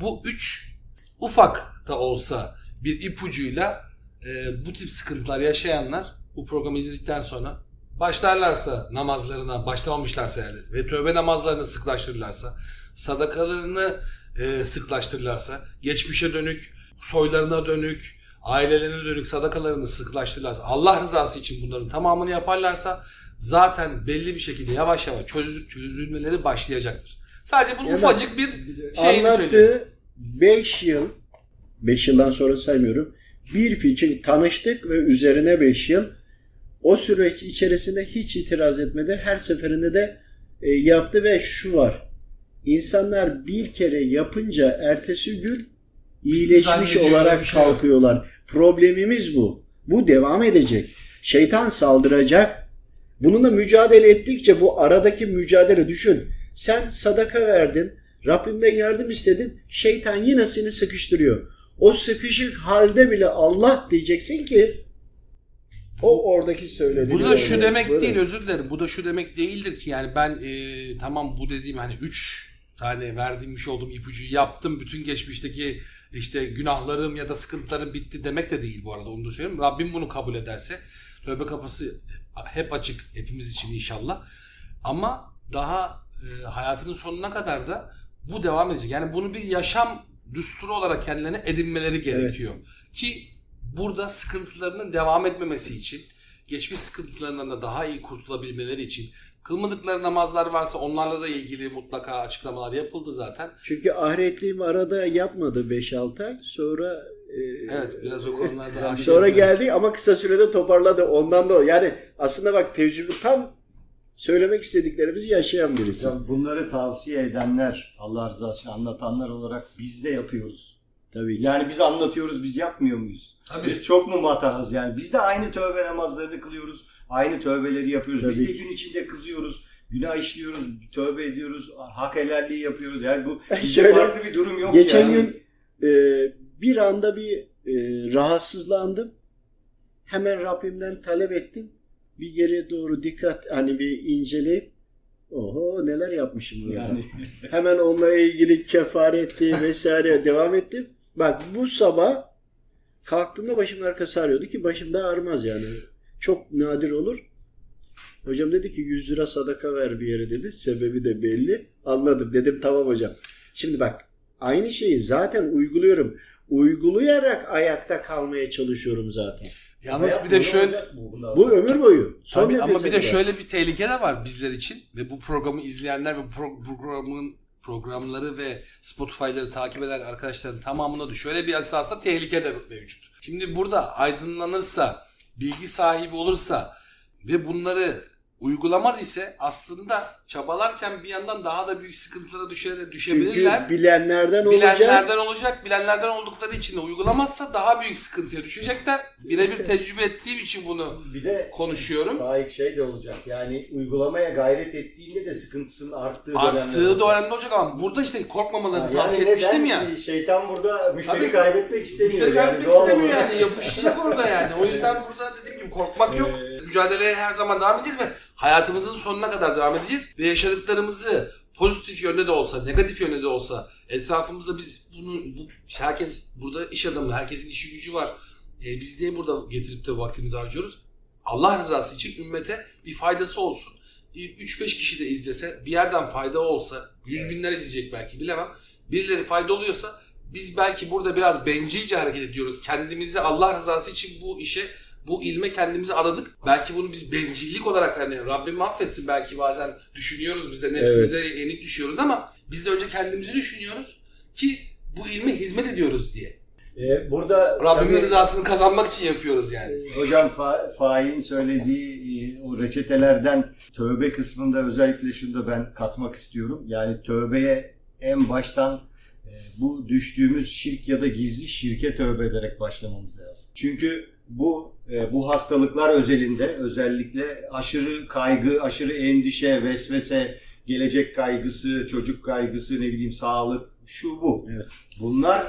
Bu üç ufak da olsa bir ipucuyla e, bu tip sıkıntılar yaşayanlar bu programı izledikten sonra başlarlarsa namazlarına, başlamamışlarsa yani, ve tövbe namazlarını sıklaştırırlarsa, sadakalarını e, sıklaştırırlarsa, geçmişe dönük, soylarına dönük, ailelerine dönük sadakalarını sıklaştırırlarsa, Allah rızası için bunların tamamını yaparlarsa zaten belli bir şekilde yavaş yavaş çözül- çözülmeleri başlayacaktır. Sadece bu yani ufacık bir şeyini söyleyeyim. beş yıl, beş yıldan sonra saymıyorum, bir fiçin tanıştık ve üzerine beş yıl. O süreç içerisinde hiç itiraz etmedi. Her seferinde de e, yaptı ve şu var. İnsanlar bir kere yapınca ertesi gün iyileşmiş olarak şey kalkıyorlar. Yok. Problemimiz bu. Bu devam edecek. Şeytan saldıracak. Bununla mücadele ettikçe bu aradaki mücadele, düşün. Sen sadaka verdin, Rabbimden yardım istedin, şeytan yine seni sıkıştırıyor. O sıkışık halde bile Allah diyeceksin ki o oradaki söylediği. Bu da şu öyle demek değil, özür dilerim. Bu da şu demek değildir ki yani ben e, tamam bu dediğim hani üç tane verdiğimmiş olduğum ipucuyu yaptım. Bütün geçmişteki işte günahlarım ya da sıkıntılarım bitti demek de değil bu arada, onu da söyleyeyim. Rabbim bunu kabul ederse tövbe kapısı hep açık hepimiz için inşallah. Ama daha e, hayatının sonuna kadar da bu devam edecek. Yani bunu bir yaşam düsturu olarak kendilerine edinmeleri gerekiyor. Evet. Ki burada sıkıntılarının devam etmemesi için, geçmiş sıkıntılarından da daha iyi kurtulabilmeleri için, kılmadıkları namazlar varsa onlarla da ilgili mutlaka açıklamalar yapıldı zaten. Çünkü ahiretliğim arada yapmadı beş altı ay. Sonra e, evet, biraz o konularda sonra geldi ama kısa sürede toparladı. Ondan da yani aslında bak tecrübe, tam söylemek istediklerimizi yaşayan birisi. Yani bunları tavsiye edenler, Allah rızası için anlatanlar olarak biz de yapıyoruz. Tabii. Yani biz anlatıyoruz, biz yapmıyor muyuz? Tabii. Biz çok mu matahız yani? Biz de aynı tövbe namazlarını kılıyoruz, aynı tövbeleri yapıyoruz. Tabii. Biz de gün içinde kızıyoruz, günah işliyoruz, tövbe ediyoruz, hak helalliği yapıyoruz. Yani bu şöyle, farklı bir durum yok geçen yani. Geçen gün e, bir anda bir e, rahatsızlandım. Hemen Rabbimden talep ettim. Bir geriye doğru dikkat, hani bir inceleyip oho neler yapmışım burada. Yani. Hemen onunla ilgili kefaretti vesaire devam ettim. Bak bu sabah kalktığımda başımın arkası ağrıyordu ki başımda ağrımaz yani. Çok nadir olur. Hocam dedi ki yüz lira sadaka ver bir yere dedi. Sebebi de belli. Anladım. Dedim tamam hocam. Şimdi bak aynı şeyi zaten uyguluyorum. Uygulayarak ayakta kalmaya çalışıyorum zaten. Yalnız bir de şöyle bu, bu ömür boyu. Tabii, ama bir de var. Şöyle bir tehlike de var bizler için ve bu programı izleyenler ve pro, programın programları ve Spotify'ları takip eden arkadaşların tamamına da şöyle bir esasla tehlike de mevcut. Şimdi burada aydınlanırsa, bilgi sahibi olursa ve bunları uygulamaz ise aslında çabalarken bir yandan daha da büyük sıkıntılara düşerek düşebilirler. Çünkü bilenlerden olacak. Bilenlerden olacak. Bilenlerden oldukları için de uygulamazsa daha büyük sıkıntıya düşecekler. Birebir tecrübe ettiğim için bunu bir de konuşuyorum. Daha ilk şey de olacak. Yani uygulamaya gayret ettiğinde de sıkıntısının arttığı dönemde. Arttığı dönemde olacak ama burada işte korkmamalarını yani tavsiye yani etmiştim ya. Şeytan burada müşteri Tabii, kaybetmek istemiyor. Müşteri yani, kaybetmek istemiyor yani. Yapışacak orada yani. O yüzden burada dediğim gibi korkmak yok. Mücadeleye her zaman devam edeceğiz ve hayatımızın sonuna kadar devam edeceğiz ve yaşadıklarımızı pozitif yönde de olsa, negatif yönde de olsa etrafımızda biz bunun, bu, herkes burada iş adamı, herkesin işi gücü var. E, biz niye burada getirip de vaktimizi harcıyoruz? Allah rızası için ümmete bir faydası olsun. üç beş kişi de izlese, bir yerden fayda olsa, yüz binler izleyecek belki bilemem. Birileri fayda oluyorsa biz belki burada biraz bencilce hareket ediyoruz. Kendimizi Allah rızası için bu işe, bu ilme kendimizi adadık. Belki bunu biz bencillik olarak hani Rabbim affetsin belki bazen düşünüyoruz, biz de nefsimize evet. yenik düşüyoruz ama biz de önce kendimizi düşünüyoruz ki bu ilme hizmet ediyoruz diye. Ee, burada Rabbimin tabii, rızasını kazanmak için yapıyoruz yani. E, hocam fa- Faik'in söylediği e, o reçetelerden tövbe kısmında özellikle şunu da ben katmak istiyorum. Yani tövbeye en baştan e, bu düştüğümüz şirk ya da gizli şirke tövbe ederek başlamamız lazım. Çünkü Bu bu hastalıklar özelinde özellikle aşırı kaygı, aşırı endişe, vesvese gelecek kaygısı, çocuk kaygısı, ne bileyim sağlık, şu bu. Evet. Bunlar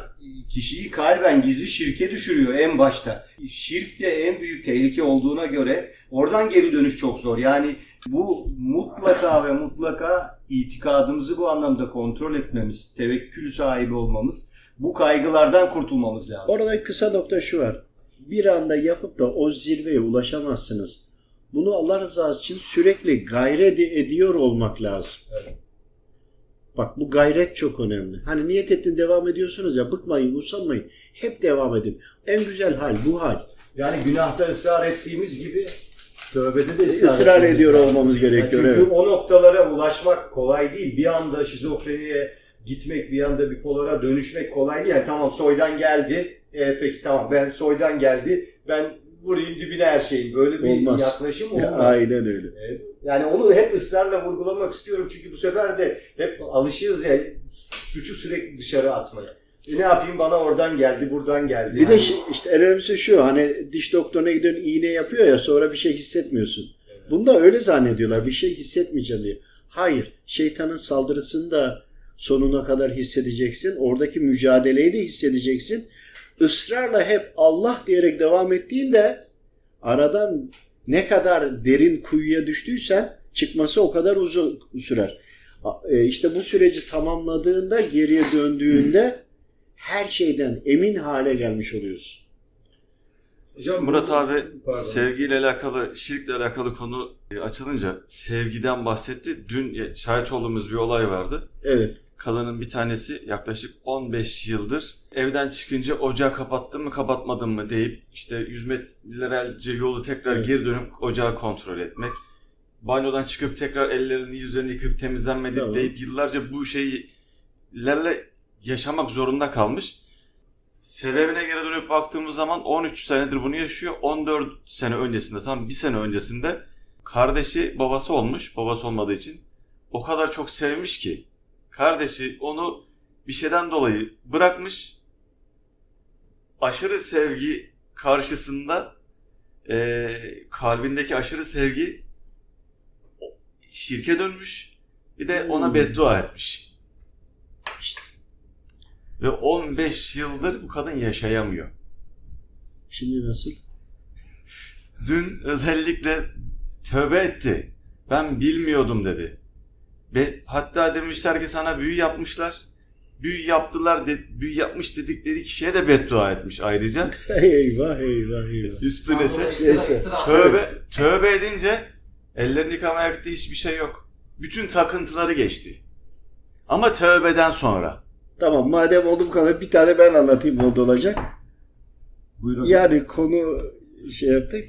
kişiyi kalben gizli şirke düşürüyor en başta. Şirk de en büyük tehlike olduğuna göre oradan geri dönüş çok zor. Yani bu mutlaka ve mutlaka itikadımızı bu anlamda kontrol etmemiz, tevekkül sahibi olmamız, bu kaygılardan kurtulmamız lazım. Orada kısa nokta şu var. Bir anda yapıp da o zirveye ulaşamazsınız. Bunu Allah rızası için sürekli gayret ediyor olmak lazım. Evet. Bak bu gayret çok önemli. Hani niyet ettin devam ediyorsunuz ya, bıkmayın, usanmayın. Hep devam edin. En güzel hal bu hal. Yani günahta ısrar ettiğimiz gibi tövbede de ısrar, ısrar ediyor lazım. Olmamız gerekiyor. Yani çünkü evet. O noktalara ulaşmak kolay değil. Bir anda şizofreniye gitmek, bir anda bipolara dönüşmek kolay değil. Yani tamam soydan geldi. E, peki tamam ben soydan geldi. Ben vurayım dibine her şeyin. Böyle bir olmaz. Yaklaşım olmaz. Ya, aynen öyle. E, yani onu hep ısrarla vurgulamak istiyorum. Çünkü bu sefer de hep alışıyoruz ya suçu sürekli dışarı atmaya. E, ne yapayım bana oradan geldi, buradan geldi. Bir yani. De işte en önemlisi şu, hani diş doktoruna gidiyorsun iğne yapıyor ya sonra bir şey hissetmiyorsun. Evet. Bunda öyle zannediyorlar bir şey hissetmeyeceğim diye. Hayır. Şeytanın saldırısını da sonuna kadar hissedeceksin. Oradaki mücadeleyi de hissedeceksin. Israrla hep Allah diyerek devam ettiğinde aradan ne kadar derin kuyuya düştüysen çıkması o kadar uzun sürer. İşte bu süreci tamamladığında, geriye döndüğünde her şeyden emin hale gelmiş oluyorsun. Hocam, Murat abi pardon. Sevgiyle alakalı, şirkle alakalı konu açılınca sevgiden bahsetti. Dün şahit olduğumuz bir olay vardı. Evet. Kadının bir tanesi yaklaşık on beş yıldır evden çıkınca ocağı kapattım mı kapatmadım mı deyip işte yüz metrelerce yolu tekrar evet. Geri dönüp ocağı kontrol etmek. Banyodan çıkıp tekrar ellerini yüzlerini yıkayıp temizlenmedi evet. Deyip yıllarca bu şeylerle yaşamak zorunda kalmış. Sebebine geri dönüp baktığımız zaman on üç senedir bunu yaşıyor. on dört sene öncesinde, tam bir sene öncesinde kardeşi babası olmuş. Babası olmadığı için o kadar çok sevmiş ki. Kardeşi onu bir şeyden dolayı bırakmış, aşırı sevgi karşısında e, kalbindeki aşırı sevgi şirke dönmüş, bir de ona beddua etmiş. Ve on beş yıldır bu kadın yaşayamıyor. Şimdi nasıl? Dün özellikle tövbe etti, ben bilmiyordum dedi. Ve hatta demişler ki sana büyü yapmışlar. Büyü yaptılar, de, büyü yapmış dedikleri kişiye de beddua etmiş ayrıca. Eyvah eyvah eyvah. Üstüne ise tövbe, tövbe edince ellerini yıkamaya gitti, hiçbir şey yok. Bütün takıntıları geçti. Ama tövbeden sonra. Tamam, madem oldum kadar bir tane ben anlatayım ne olacak. Buyurun. Yani konu şey yaptık.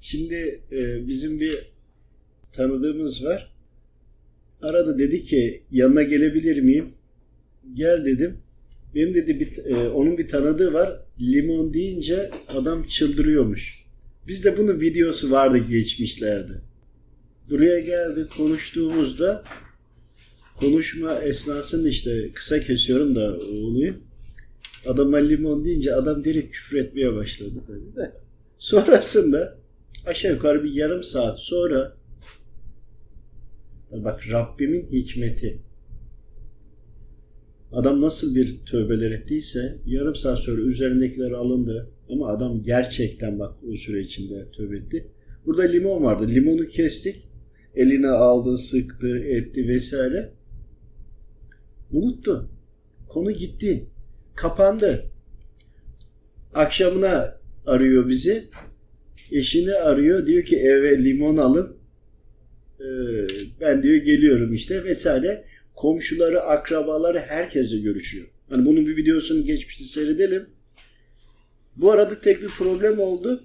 Şimdi e, bizim bir tanıdığımız var. Aradı, dedi ki yanına gelebilir miyim? Gel dedim. Benim dedi bir, e, onun bir tanıdığı var. Limon deyince adam çıldırıyormuş. Bizde bunun videosu vardı geçmişlerde. Buraya geldi, konuştuğumuzda konuşma esnasında işte kısa kesiyorum da oluyor. Adama limon deyince adam direkt küfür etmeye başladı tabii de. Sonrasında aşağı yukarı bir yarım saat sonra bak Rabbimin hikmeti. Adam nasıl bir tövbeler ettiyse yarım saat sonra üzerindekiler alındı ama adam gerçekten bak o süre içinde tövbe etti. Burada limon vardı. Limonu kestik. Eline aldı, sıktı, etti vesaire. Unuttu. Konu gitti. Kapandı. Akşamına arıyor bizi. Eşini arıyor. Diyor ki eve limon alın. Ben diyor geliyorum işte vesaire. Komşuları, akrabaları herkesle görüşüyor. Hani bunun bir videosunu geçmişte seyredelim. Bu arada tek bir problem oldu.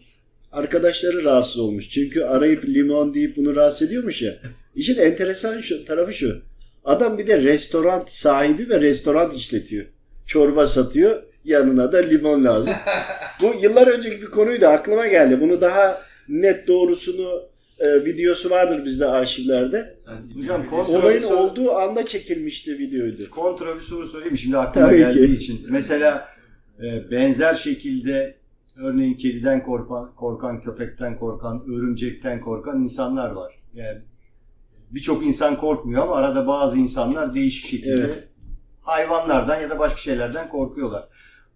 Arkadaşları rahatsız olmuş. Çünkü arayıp limon deyip bunu rahatsız ediyormuş ya. İşin enteresan şu, tarafı şu. Adam bir de restoran sahibi ve restoran işletiyor. Çorba satıyor. Yanına da limon lazım. Bu yıllar önceki bir konuydu. Aklıma geldi. Bunu daha net doğrusunu E, videosu vardır bizde arşivlerde. Yani, hocam, olayın soru, olduğu anda çekilmişti videoydu. Kontra bir soru sorayım şimdi aklıma tabii geldiği ki. için. Mesela e, benzer şekilde örneğin kediden korkan, korkan, köpekten korkan, örümcekten korkan insanlar var. Yani birçok insan korkmuyor ama arada bazı insanlar değişik şekilde evet. hayvanlardan ya da başka şeylerden korkuyorlar.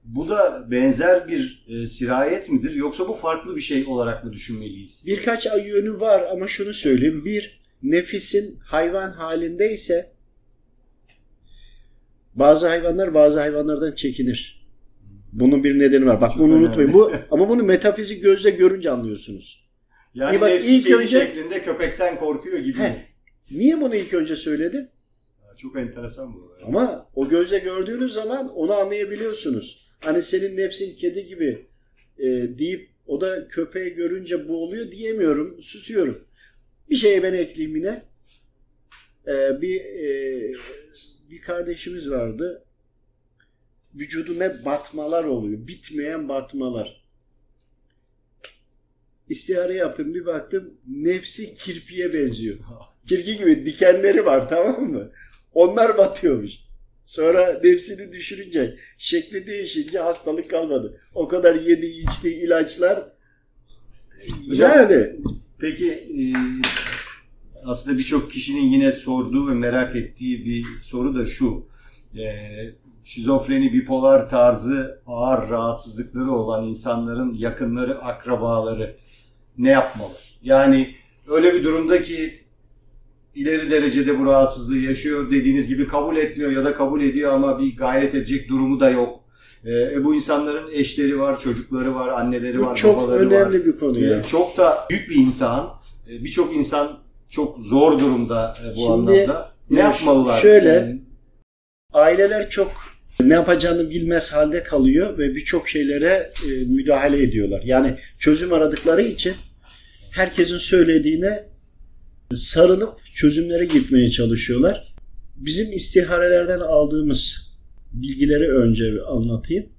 Bu da benzer bir e, sirayet midir yoksa bu farklı bir şey olarak mı düşünmeliyiz? Birkaç yönü var ama şunu söyleyeyim. Bir, nefisin hayvan halindeyse bazı hayvanlar bazı hayvanlardan çekinir. Bunun bir nedeni var. Bak çok bunu önemli. Unutmayın. Bu ama bunu metafizik gözle görünce anlıyorsunuz. Yani e bak, nefsi ilk önce... şeklinde köpekten korkuyor gibi. He. Niye bunu ilk önce söyledim? Çok enteresan bu. Yani. Ama o gözle gördüğünüz zaman onu anlayabiliyorsunuz. Hani senin nefsin kedi gibi e, deyip o da köpeği görünce bu oluyor diyemiyorum. Susuyorum. Bir şeye ben ekleyeyim yine. E, bir e, bir kardeşimiz vardı. Vücuduna batmalar oluyor. Bitmeyen batmalar. İstihare yaptım. Bir baktım nefsi kirpiye benziyor. Kirpi gibi dikenleri var, tamam mı? Onlar batıyormuş. Sonra nefsini düşürünce, şekli değişince hastalık kalmadı. O kadar yedi içtiği ilaçlar. Yani. Peki aslında birçok kişinin yine sorduğu ve merak ettiği bir soru da şu. Şizofreni, bipolar tarzı ağır rahatsızlıkları olan insanların yakınları, akrabaları ne yapmalı? Yani öyle bir durumda ki ileri derecede bu rahatsızlığı yaşıyor, dediğiniz gibi kabul etmiyor ya da kabul ediyor ama bir gayret edecek durumu da yok. E, bu insanların eşleri var, çocukları var, anneleri bu var, babaları var. Çok önemli bir konu. E, yani. Çok da büyük bir imtihan. E, Birçok insan çok zor durumda e, bu Şimdi, anlamda. Ne yapmalılar? Şöyle, yani, aileler çok ne yapacağını bilmez halde kalıyor ve birçok şeylere e, müdahale ediyorlar. Yani çözüm aradıkları için herkesin söylediğine sarılıp çözümlere gitmeye çalışıyorlar. Bizim istiharelerden aldığımız bilgileri önce anlatayım.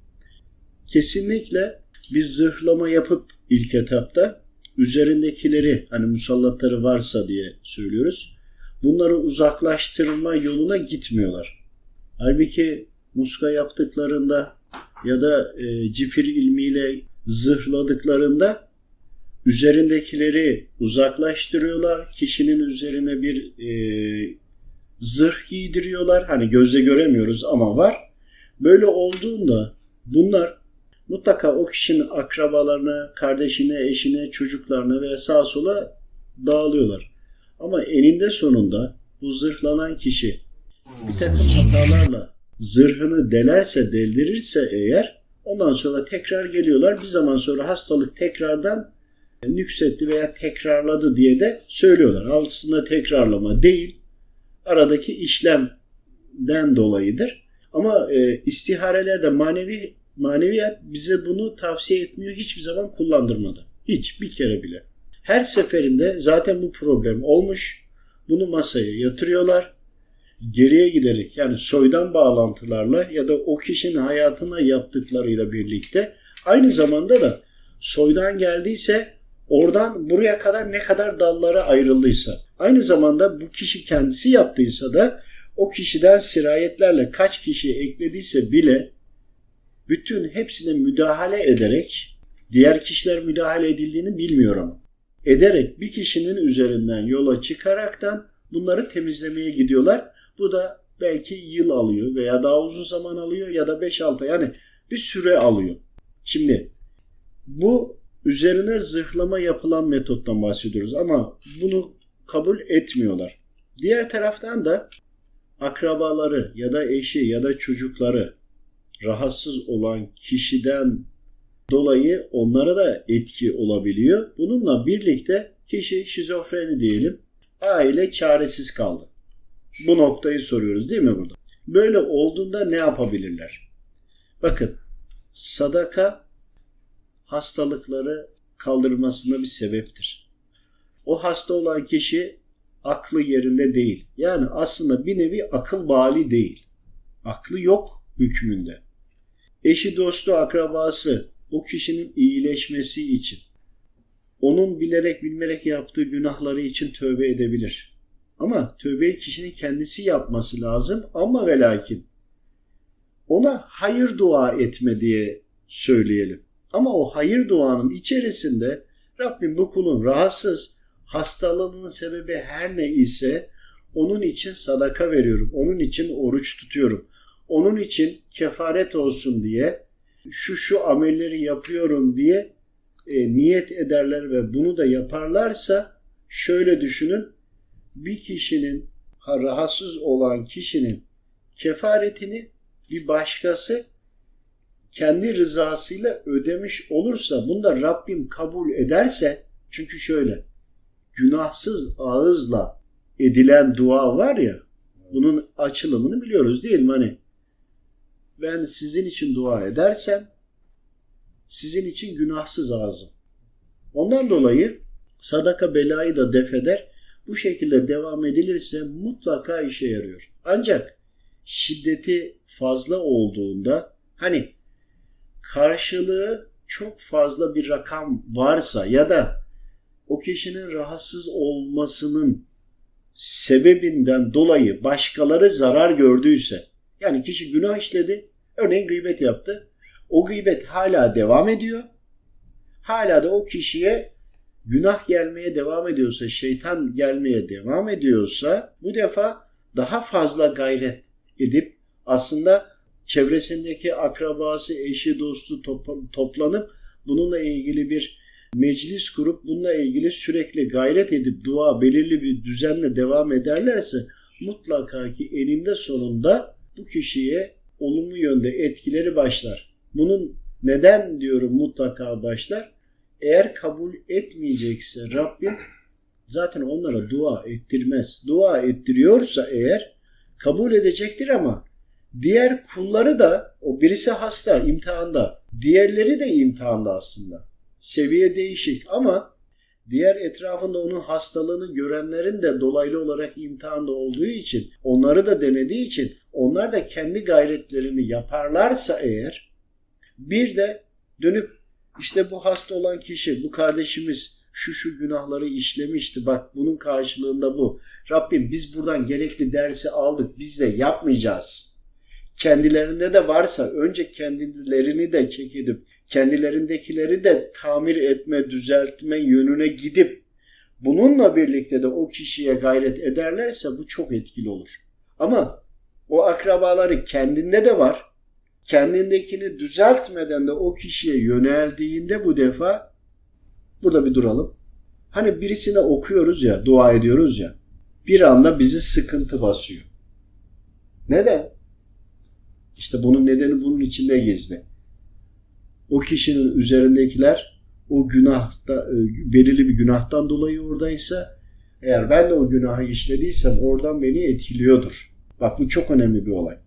Kesinlikle bir zırhlama yapıp ilk etapta üzerindekileri, hani musallatları varsa diye söylüyoruz. Bunları uzaklaştırma yoluna gitmiyorlar. Halbuki muska yaptıklarında ya da e, cifir ilmiyle zırhladıklarında üzerindekileri uzaklaştırıyorlar. Kişinin üzerine bir e, zırh giydiriyorlar. Hani gözle göremiyoruz ama var. Böyle olduğunda bunlar mutlaka o kişinin akrabalarına, kardeşine, eşine, çocuklarına veya sağa sola dağılıyorlar. Ama eninde sonunda bu zırhlanan kişi bir takım hatalarla zırhını delerse, deldirirse eğer, ondan sonra tekrar geliyorlar. Bir zaman sonra hastalık tekrardan nüksetti veya tekrarladı diye de söylüyorlar. Aslında tekrarlama değil, aradaki işlemden dolayıdır. Ama e, istiharelerde manevi maneviyat bize bunu tavsiye etmiyor. Hiçbir zaman kullandırmadı. Hiç, bir kere bile. Her seferinde zaten bu problem olmuş. Bunu masaya yatırıyorlar. Geriye giderek, yani soydan bağlantılarla ya da o kişinin hayatına yaptıklarıyla birlikte, aynı zamanda da soydan geldiyse oradan buraya kadar ne kadar dallara ayrıldıysa, aynı zamanda bu kişi kendisi yaptıysa da o kişiden sirayetlerle kaç kişi eklediyse bile bütün hepsine müdahale ederek, diğer kişiler müdahale edildiğini bilmiyorum, ederek bir kişinin üzerinden yola çıkaraktan bunları temizlemeye gidiyorlar. Bu da belki yıl alıyor veya daha uzun zaman alıyor ya da beş altı, yani bir süre alıyor. Şimdi bu üzerine zırhlama yapılan metottan bahsediyoruz ama bunu kabul etmiyorlar. Diğer taraftan da akrabaları ya da eşi ya da çocukları rahatsız olan kişiden dolayı onlara da etki olabiliyor. Bununla birlikte kişi şizofreni diyelim, aile çaresiz kaldı. Bu noktayı soruyoruz değil mi burada? Böyle olduğunda ne yapabilirler? Bakın, sadaka hastalıkları kaldırmasına bir sebeptir. O hasta olan kişi aklı yerinde değil. Yani aslında bir nevi akıl bali değil. Aklı yok hükmünde. Eşi, dostu, akrabası o kişinin iyileşmesi için, onun bilerek bilmerek yaptığı günahları için tövbe edebilir. Ama tövbeyi kişinin kendisi yapması lazım ama ve lakin ona hayır dua etme diye söyleyelim. Ama o hayır duanın içerisinde Rabbim bu kulun rahatsız, hastalığının sebebi her ne ise onun için sadaka veriyorum, onun için oruç tutuyorum, onun için kefaret olsun diye şu şu amelleri yapıyorum diye e, niyet ederler ve bunu da yaparlarsa şöyle düşünün, bir kişinin, rahatsız olan kişinin kefaretini bir başkası kendi rızasıyla ödemiş olursa, bunu da Rabbim kabul ederse, çünkü şöyle, günahsız ağızla edilen dua var ya, bunun açılımını biliyoruz değil mi? Hani ben sizin için dua edersem sizin için günahsız ağzım. Ondan dolayı sadaka belayı da def eder. Bu şekilde devam edilirse mutlaka işe yarıyor. Ancak şiddeti fazla olduğunda, hani karşılığı çok fazla bir rakam varsa ya da o kişinin rahatsız olmasının sebebinden dolayı başkaları zarar gördüyse, yani kişi günah işledi, örneğin gıybet yaptı, o gıybet hala devam ediyor, hala da o kişiye günah gelmeye devam ediyorsa, şeytan gelmeye devam ediyorsa, bu defa daha fazla gayret edip aslında çevresindeki akrabası, eşi, dostu toplanıp bununla ilgili bir meclis kurup bununla ilgili sürekli gayret edip dua belirli bir düzenle devam ederlerse mutlaka ki eninde sonunda bu kişiye olumlu yönde etkileri başlar. Bunun neden diyorum mutlaka başlar? Eğer kabul etmeyecekse Rabbim zaten onlara dua ettirmez. Dua ettiriyorsa eğer kabul edecektir ama diğer kulları da, o birisi hasta, imtihanda, diğerleri de imtihanda aslında. Seviye değişik ama diğer etrafında onun hastalığını görenlerin de dolaylı olarak imtihanda olduğu için, onları da denediği için, onlar da kendi gayretlerini yaparlarsa eğer, bir de dönüp işte bu hasta olan kişi, bu kardeşimiz şu şu günahları işlemişti, bak bunun karşılığında bu. Rabbim biz buradan gerekli dersi aldık, biz de yapmayacağız. Kendilerinde de varsa önce kendilerini de çek edip, kendilerindekileri de tamir etme, düzeltme yönüne gidip, bununla birlikte de o kişiye gayret ederlerse bu çok etkili olur. Ama o akrabaları kendinde de var. Kendindekini düzeltmeden de o kişiye yöneldiğinde bu defa, burada bir duralım. Hani birisine okuyoruz ya, dua ediyoruz ya, bir anda bizi sıkıntı basıyor. Neden? İşte bunun nedeni bunun içinde gizli. O kişinin üzerindekiler o günahta, belirli bir günahtan dolayı oradaysa, eğer ben de o günahı işlediysem oradan beni etkiliyordur. Bak bu çok önemli bir olay.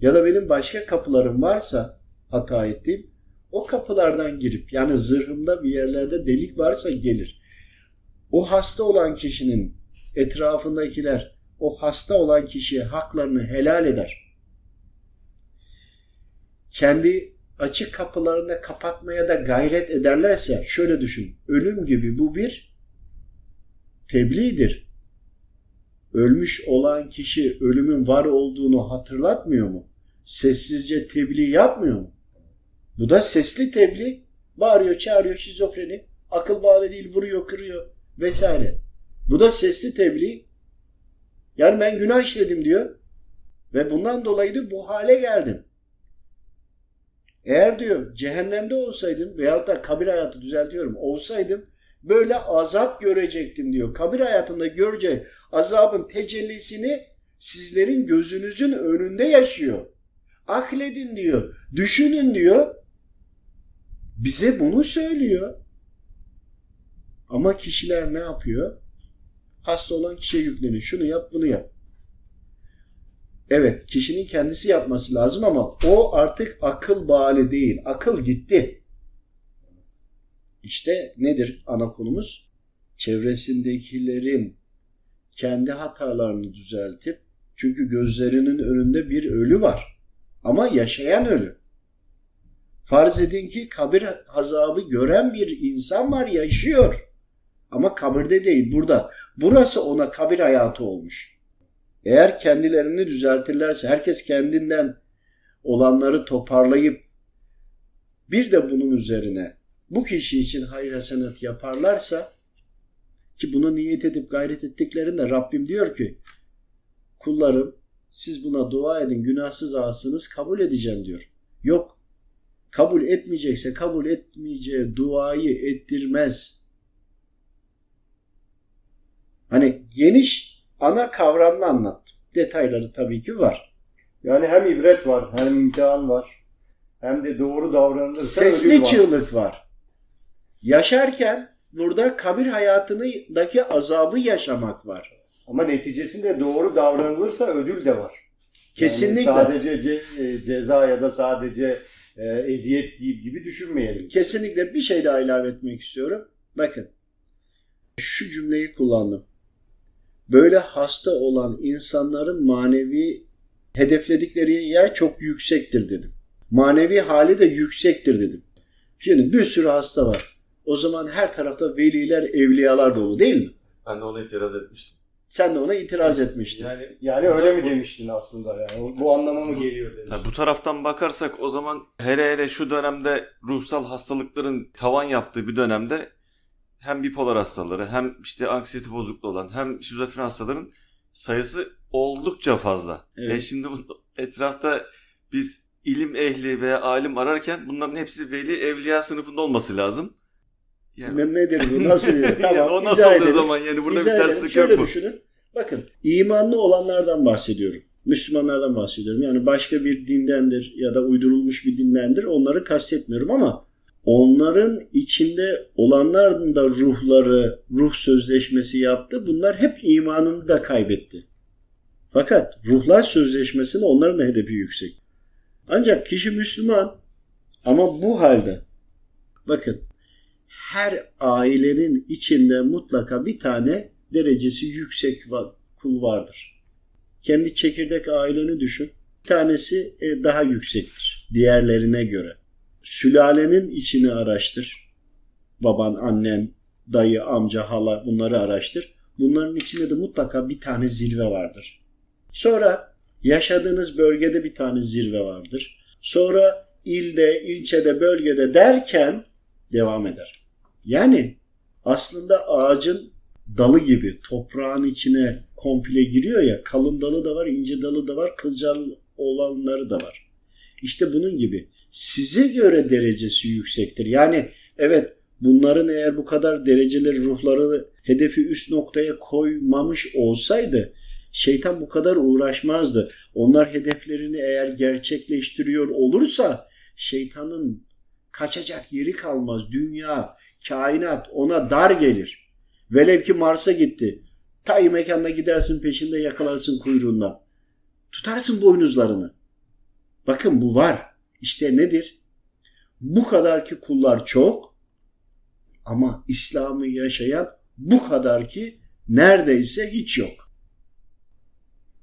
Ya da benim başka kapılarım varsa hata ettiğim, o kapılardan girip, yani zırhımda bir yerlerde delik varsa gelir. O hasta olan kişinin etrafındakiler o hasta olan kişiye haklarını helal eder. Kendi açık kapılarını kapatmaya da gayret ederlerse şöyle düşün. Ölüm gibi bu bir tebliğdir. Ölmüş olan kişi ölümün var olduğunu hatırlatmıyor mu? Sessizce tebliğ yapmıyor mu? Bu da sesli tebliğ. Bağırıyor, çağırıyor, şizofreni. Akıl bağlı değil, vuruyor, kırıyor vesaire. Bu da sesli tebliğ. Yani ben günah işledim diyor. Ve bundan dolayı da bu hale geldim. Eğer diyor cehennemde olsaydım veyahut da kabir hayatı düzeltiyorum olsaydım böyle azap görecektim diyor. Kabir hayatında göreceği azabın tecellisini sizlerin gözünüzün önünde yaşıyor. Akledin diyor. Düşünün diyor. Bize bunu söylüyor. Ama kişiler ne yapıyor? Hasta olan kişiye yükleniyor. Şunu yap, bunu yap. Evet, kişinin kendisi yapması lazım ama o artık akıl bali değil. Akıl gitti. İşte nedir ana konumuz? Çevresindekilerin kendi hatalarını düzeltip, çünkü gözlerinin önünde bir ölü var ama yaşayan ölü. Farz edin ki kabir azabı gören bir insan var, yaşıyor ama kabirde değil, burada. Burası ona kabir hayatı olmuş. Eğer kendilerini düzeltirlerse, herkes kendinden olanları toparlayıp bir de bunun üzerine bu kişi için hayır hasenat yaparlarsa Ki bunu niyet edip gayret ettiklerinde Rabbim diyor ki kullarım siz buna dua edin, günahsız ağasınız, kabul edeceğim diyor. Yok, kabul etmeyecekse kabul etmeyeceği duayı ettirmez. Hani geniş ana kavramını anlattım. Detayları tabii ki var. Yani hem ibret var, hem imtihan var, hem de doğru davranılırsa sesli var. Çığlık var. Yaşarken burada kabir hayatındaki azabı yaşamak var. Ama neticesinde doğru davranılırsa ödül de var. Kesinlikle. Yani sadece ce- ceza ya da sadece e- eziyet gibi düşünmeyelim. Kesinlikle bir şey daha ilave etmek istiyorum. Bakın, şu cümleyi kullandım. Böyle hasta olan insanların manevi hedefledikleri yer çok yüksektir dedim. Manevi hali de yüksektir dedim. Şimdi bir sürü hasta var. O zaman her tarafta veliler, evliyalar dolu değil mi? Ben de ona itiraz etmiştim. Sen de ona itiraz etmiştin. Yani, yani öyle mi bu, demiştin aslında? Yani? Bu anlama mı geliyor demiştin? Bu taraftan bakarsak o zaman hele hele şu dönemde ruhsal hastalıkların tavan yaptığı bir dönemde hem bipolar hastaları hem işte anksiyete bozukluğu olan hem şizofren hastaların sayısı oldukça fazla. Evet. E şimdi etrafta biz ilim ehli veya alim ararken bunların hepsi veli evliya sınıfında olması lazım. Yani. Ne nedir bu? Nasıl? Tamam. Yani o nasıl olduğu zaman yani burada bir terslik yok mu? Düşünün. Bakın, imanlı olanlardan bahsediyorum. Müslümanlardan bahsediyorum. Yani başka bir dindendir ya da uydurulmuş bir dindendir. Onları kastetmiyorum ama onların içinde olanların da ruhları, ruh sözleşmesi yaptı. Bunlar hep imanını da kaybetti. Fakat ruhlar sözleşmesinde onların da hedefi yüksek. Ancak kişi Müslüman ama bu halde bakın her ailenin içinde mutlaka bir tane derecesi yüksek kul vardır. Kendi çekirdek aileni düşün. Bir tanesi daha yüksektir diğerlerine göre. Sülalenin içini araştır. Baban, annen, dayı, amca, hala bunları araştır. Bunların içinde de mutlaka bir tane zirve vardır. Sonra yaşadığınız bölgede bir tane zirve vardır. Sonra ilde, ilçede, bölgede derken devam eder. Yani aslında ağacın dalı gibi toprağın içine komple giriyor ya, kalın dalı da var, ince dalı da var, kılcal olanları da var. İşte bunun gibi size göre derecesi yüksektir. Yani evet, bunların eğer bu kadar dereceleri, ruhları hedefi üst noktaya koymamış olsaydı şeytan bu kadar uğraşmazdı. Onlar hedeflerini eğer gerçekleştiriyor olursa şeytanın kaçacak yeri kalmaz. Dünya, kainat ona dar gelir. Velev ki Mars'a gitti. Ta iyi mekanda gidersin, peşinde yakalarsın kuyruğundan. Tutarsın boynuzlarını. Bakın bu var. İşte nedir? Bu kadar ki kullar çok ama İslam'ı yaşayan bu kadar ki neredeyse hiç yok.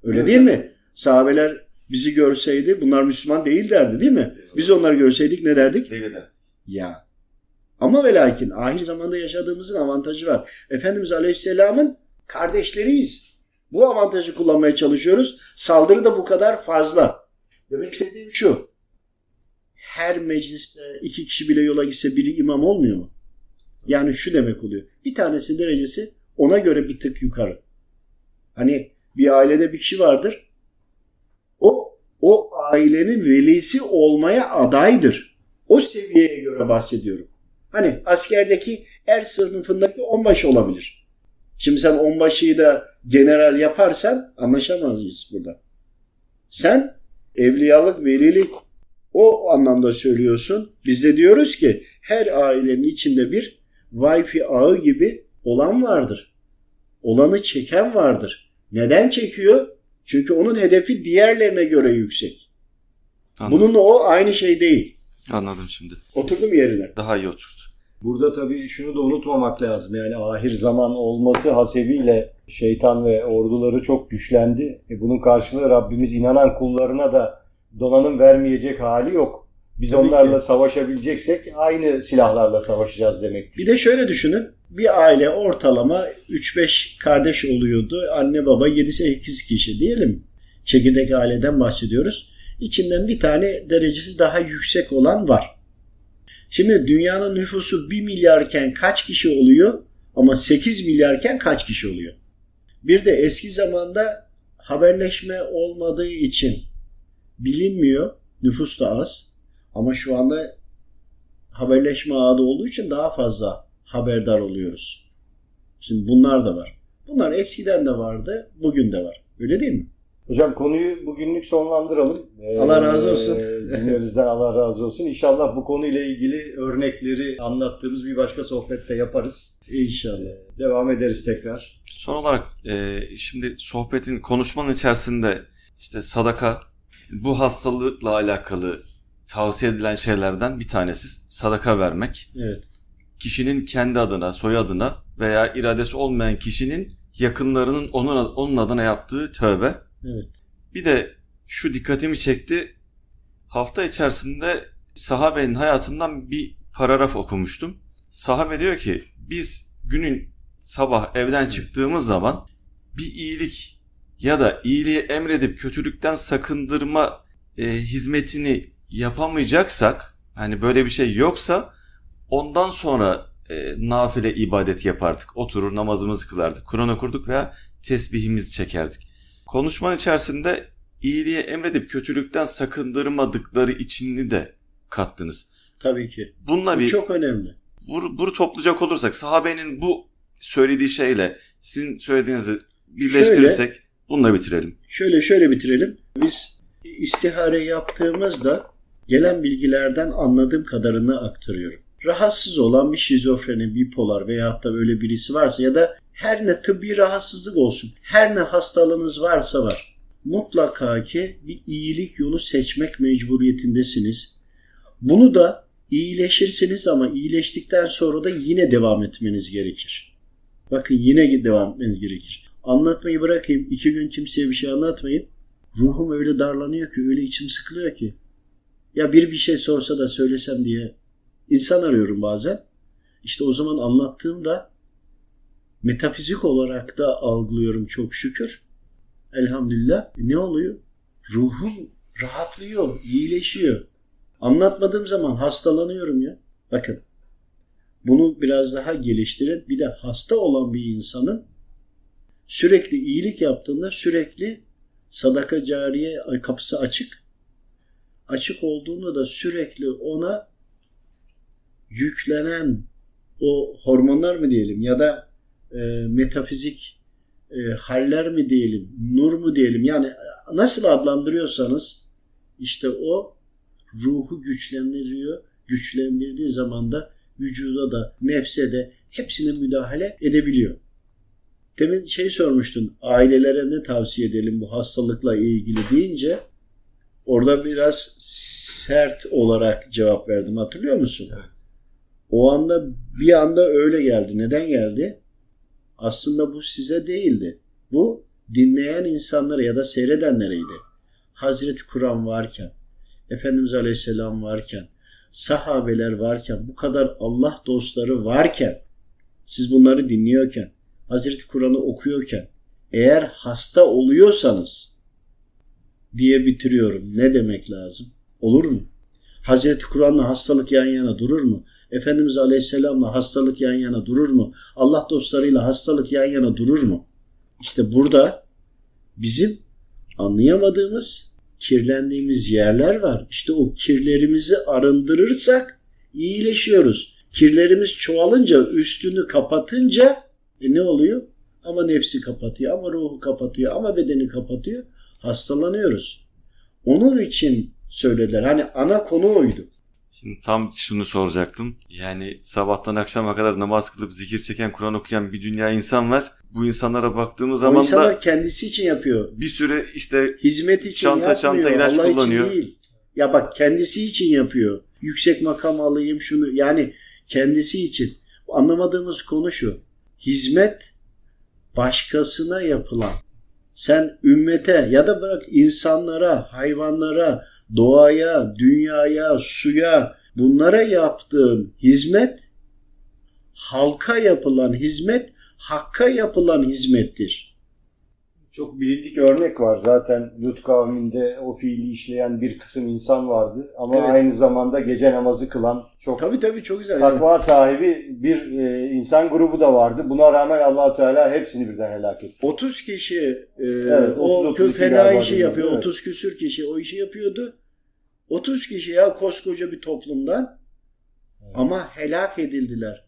Öyle evet. Değil mi? Sahabeler bizi görseydi bunlar Müslüman değil derdi değil mi? Biz onları görseydik ne derdik? Değil mi? Ya. Ama ve lakin ahir zamanda yaşadığımızın avantajı var. Efendimiz Aleyhisselam'ın kardeşleriyiz. Bu avantajı kullanmaya çalışıyoruz. Saldırı da bu kadar fazla. Demek istediğim şu. Her mecliste iki kişi bile yola gitse biri imam olmuyor mu? Yani şu demek oluyor. Bir tanesi derecesi ona göre bir tık yukarı. Hani bir ailede bir kişi vardır. O, o ailenin velisi olmaya adaydır. O seviyeye göre bahsediyorum. Hani askerdeki er sınıfındaki onbaşı olabilir. Şimdi sen onbaşıyı da general yaparsan anlaşamayız burada. Sen evliyalık, velilik o anlamda söylüyorsun. Biz de diyoruz ki her ailenin içinde bir Wi-Fi ağı gibi olan vardır. Olanı çeken vardır. Neden çekiyor? Çünkü onun hedefi diğerlerine göre yüksek. Anladım. Bununla o aynı şey değil. Anladım şimdi. Oturdu mu yerine? Daha iyi oturdu. Burada tabii şunu da unutmamak lazım. Yani ahir zaman olması hasebiyle şeytan ve orduları çok güçlendi. E bunun karşılığı Rabbimiz inanan kullarına da donanım vermeyecek hali yok. Biz tabii onlarla ki savaşabileceksek aynı silahlarla savaşacağız demektir. Bir de şöyle düşünün. Bir aile ortalama üç beş kardeş oluyordu. Anne baba yedi sekiz kişi diyelim. Çekirdek aileden bahsediyoruz. İçinden bir tane derecesi daha yüksek olan var. Şimdi dünyanın nüfusu bir milyarken kaç kişi oluyor? Ama sekiz milyarken kaç kişi oluyor? Bir de eski zamanda haberleşme olmadığı için bilinmiyor. Nüfus da az. Ama şu anda haberleşme ağı da olduğu için daha fazla haberdar oluyoruz. Şimdi bunlar da var. Bunlar eskiden de vardı, bugün de var. Öyle değil mi? Hocam konuyu bugünlük sonlandıralım. Ee, Allah razı olsun. Dinleyicilerimizden Allah razı olsun. İnşallah bu konuyla ilgili örnekleri anlattığımız bir başka sohbette yaparız. İnşallah. Ee, devam ederiz tekrar. Son olarak e, şimdi sohbetin, konuşmanın içerisinde işte sadaka, bu hastalıkla alakalı tavsiye edilen şeylerden bir tanesi sadaka vermek. Evet. Kişinin kendi adına, soyadına veya iradesi olmayan kişinin yakınlarının onun, onun adına yaptığı tövbe. Evet. Bir de şu dikkatimi çekti. Hafta içerisinde sahabenin hayatından bir paragraf okumuştum. Sahabe diyor ki biz günün sabah evden evet. çıktığımız zaman bir iyilik ya da iyiliği emredip kötülükten sakındırma e, hizmetini yapamayacaksak, hani böyle bir şey yoksa ondan sonra e, nafile ibadet yapardık. Oturur namazımızı kılardık. Kur'an okurduk veya tesbihimizi çekerdik. Konuşmanın içerisinde iyiliğe emredip kötülükten sakındırmadıkları içini de kattınız. Tabii ki. Bununla bu bir, çok önemli. Bunu bur, toplayacak olursak sahabenin bu söylediği şeyle sizin söylediğinizi birleştirirsek şöyle, bununla bitirelim. Şöyle şöyle bitirelim. Biz istihare yaptığımızda gelen bilgilerden anladığım kadarını aktarıyorum. Rahatsız olan bir şizofreni, bipolar veyahut da böyle birisi varsa ya da her ne tıbbi rahatsızlık olsun, her ne hastalığınız varsa var. Mutlaka ki bir iyilik yolu seçmek mecburiyetindesiniz. Bunu da iyileşirsiniz ama iyileştikten sonra da yine devam etmeniz gerekir. Bakın yine devam etmeniz gerekir. Anlatmayı bırakayım, iki gün kimseye bir şey anlatmayayım. Ruhum öyle darlanıyor ki, öyle içim sıkılıyor ki. Ya bir bir şey sorsa da söylesem diye insan arıyorum bazen. İşte o zaman anlattığımda metafizik olarak da algılıyorum çok şükür. Elhamdülillah. E ne oluyor? Ruhum rahatlıyor, iyileşiyor. Anlatmadığım zaman hastalanıyorum ya. Bakın, bunu biraz daha geliştirin. Bir de hasta olan bir insanın sürekli iyilik yaptığında sürekli sadaka cariye kapısı açık. Açık olduğunda da sürekli ona yüklenen o hormonlar mı diyelim ya da E, metafizik e, haller mi diyelim, nur mu diyelim, yani nasıl adlandırıyorsanız işte o ruhu güçlendiriyor. Güçlendirdiği zaman da vücuda da nefse de hepsine müdahale edebiliyor. Demin şey sormuştun, ailelere ne tavsiye edelim bu hastalıkla ilgili deyince orada biraz sert olarak cevap verdim, hatırlıyor musun? O anda bir anda öyle geldi. Neden geldi? Aslında bu size değildi. Bu dinleyen insanlara ya da seyredenlereydi. Hazreti Kur'an varken, Efendimiz Aleyhisselam varken, sahabeler varken, bu kadar Allah dostları varken, siz bunları dinliyorken, Hazreti Kur'an'ı okuyorken, eğer hasta oluyorsanız diye bitiriyorum. Ne demek lazım? Olur mu? Hazreti Kur'an'la hastalık yan yana durur mu? Efendimiz Aleyhisselam'la hastalık yan yana durur mu? Allah dostlarıyla hastalık yan yana durur mu? İşte burada bizim anlayamadığımız, kirlendiğimiz yerler var. İşte o kirlerimizi arındırırsak iyileşiyoruz. Kirlerimiz çoğalınca, üstünü kapatınca e ne oluyor? Ama nefsi kapatıyor, ama ruhu kapatıyor, ama bedeni kapatıyor. Hastalanıyoruz. Onun için söylediler. Hani ana konu oydu. Şimdi tam şunu soracaktım. Yani sabahtan akşama kadar namaz kılıp zikir çeken, Kur'an okuyan bir dünya insan var. Bu insanlara baktığımız zaman da insanlar kendisi için yapıyor. Bir süre işte hizmet için çanta yapmıyor, çanta ilaç Allah kullanıyor. Için değil. Ya bak, kendisi için yapıyor. Yüksek makam alayım şunu. Yani kendisi için. Anlamadığımız konu şu. Hizmet başkasına yapılan. Sen ümmete ya da bırak insanlara, hayvanlara, doğaya, dünyaya, suya, bunlara yaptığın hizmet, halka yapılan hizmet, hakka yapılan hizmettir. çok bilindik örnek var. Zaten Lüt kavminde o fiili işleyen bir kısım insan vardı. Ama evet, aynı zamanda gece namazı kılan çok, tabii, tabii, çok güzel, takva yani sahibi bir e, insan grubu da vardı. Buna rağmen Allah-u Teala hepsini birden helak etti. otuz kişi e, evet, o fena işi yapıyor. Evet. otuz küsür kişi o işi yapıyordu. otuz kişi ya koskoca bir toplumdan, evet, ama helak edildiler.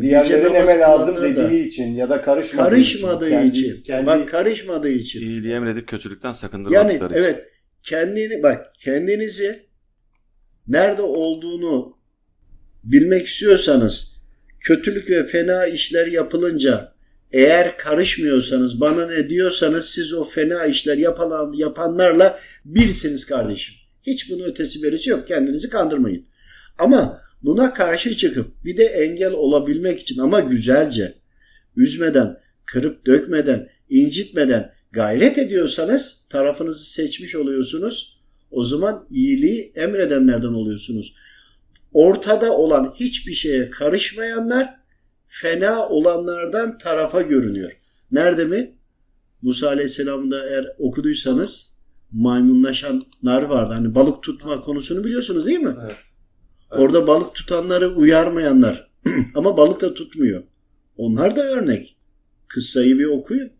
Diğerlerin hemen lazım dediği için ya da karışmadığı, karışmadığı için, kendi, için. Kendi, bak karışmadığı için. İyiliği emredip kötülükten sakındırmadıkları yani, için. Evet. Kendini, bak kendinizi nerede olduğunu bilmek istiyorsanız, kötülük ve fena işler yapılınca eğer karışmıyorsanız, bana ne diyorsanız, siz o fena işler yapan, yapanlarla birsiniz kardeşim. Hiç bunun ötesi birisi yok. Kendinizi kandırmayın. Ama buna karşı çıkıp bir de engel olabilmek için, ama güzelce, üzmeden, kırıp dökmeden, incitmeden gayret ediyorsanız tarafınızı seçmiş oluyorsunuz. O zaman iyiliği emredenlerden oluyorsunuz. Ortada olan hiçbir şeye karışmayanlar fena olanlardan tarafa görünüyor. Nerede mi? Musa Aleyhisselam'da eğer okuduysanız maymunlaşanlar vardı. Hani balık tutma konusunu biliyorsunuz değil mi? Evet. Evet. Orada balık tutanları uyarmayanlar ama balık da tutmuyor. Onlar da örnek. Kıssayı bir okuyun.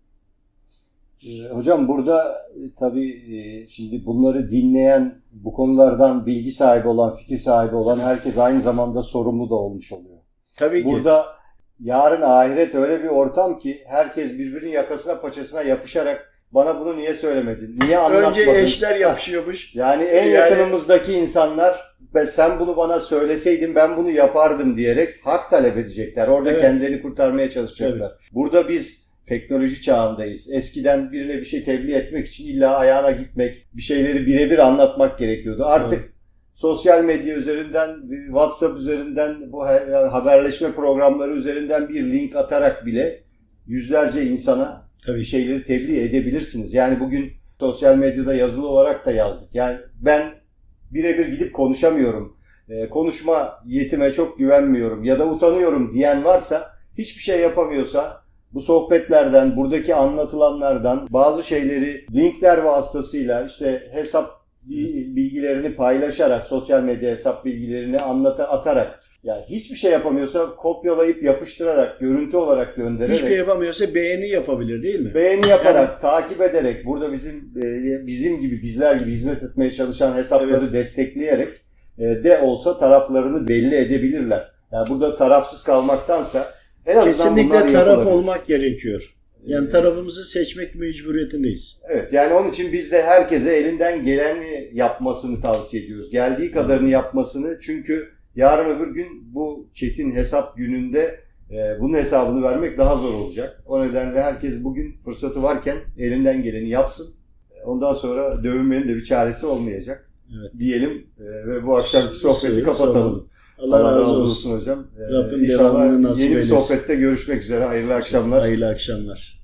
Ee, hocam burada tabii şimdi bunları dinleyen, bu konulardan bilgi sahibi olan, fikir sahibi olan herkes aynı zamanda sorumlu da olmuş oluyor. Tabii ki. Burada yarın ahiret öyle bir ortam ki herkes birbirinin yakasına paçasına yapışarak, bana bunu niye söylemedin, niye anlatmadın? Önce eşler yapışıyormuş. Yani en yani... yakınımızdaki insanlar, sen bunu bana söyleseydin ben bunu yapardım diyerek hak talep edecekler. Orada evet, kendilerini kurtarmaya çalışacaklar. Evet. Burada biz teknoloji çağındayız. Eskiden birine bir şey tebliğ etmek için illa ayağına gitmek, bir şeyleri birebir anlatmak gerekiyordu. Artık evet, sosyal medya üzerinden, WhatsApp üzerinden, bu haberleşme programları üzerinden bir link atarak bile yüzlerce insana tabii şeyleri tebliğ edebilirsiniz. Yani bugün sosyal medyada yazılı olarak da yazdık. Yani ben birebir gidip konuşamıyorum, e, konuşma yetime çok güvenmiyorum ya da utanıyorum diyen varsa, hiçbir şey yapamıyorsa bu sohbetlerden, buradaki anlatılanlardan bazı şeyleri linkler vasıtasıyla, işte hesap bilgilerini paylaşarak, sosyal medya hesap bilgilerini anlata atarak, yani hiçbir şey yapamıyorsa kopyalayıp yapıştırarak, görüntü olarak göndererek. Hiçbir şey yapamıyorsa beğeni yapabilir değil mi? Beğeni yaparak, yani takip ederek, burada bizim bizim gibi, bizler gibi hizmet etmeye çalışan hesapları evet, destekleyerek de olsa taraflarını belli edebilirler. Yani burada tarafsız kalmaktansa en azından kesinlikle taraf olmak gerekiyor. Yani tarafımızı seçmek mecburiyetindeyiz. Evet, yani onun için biz de herkese elinden geleni yapmasını tavsiye ediyoruz. Geldiği kadarını yapmasını, çünkü yarın öbür gün bu çetin hesap gününde e, bunun hesabını vermek daha zor olacak. O nedenle herkes bugün fırsatı varken elinden geleni yapsın. Ondan sonra dövünmenin de bir çaresi olmayacak. Evet. Diyelim e, ve bu akşamki sohbeti Söyle, kapatalım. Allah razı, razı olsun hocam. Ee, inşallah yeni bir sohbette görüşmek üzere. Hayırlı akşamlar. Hayırlı akşamlar.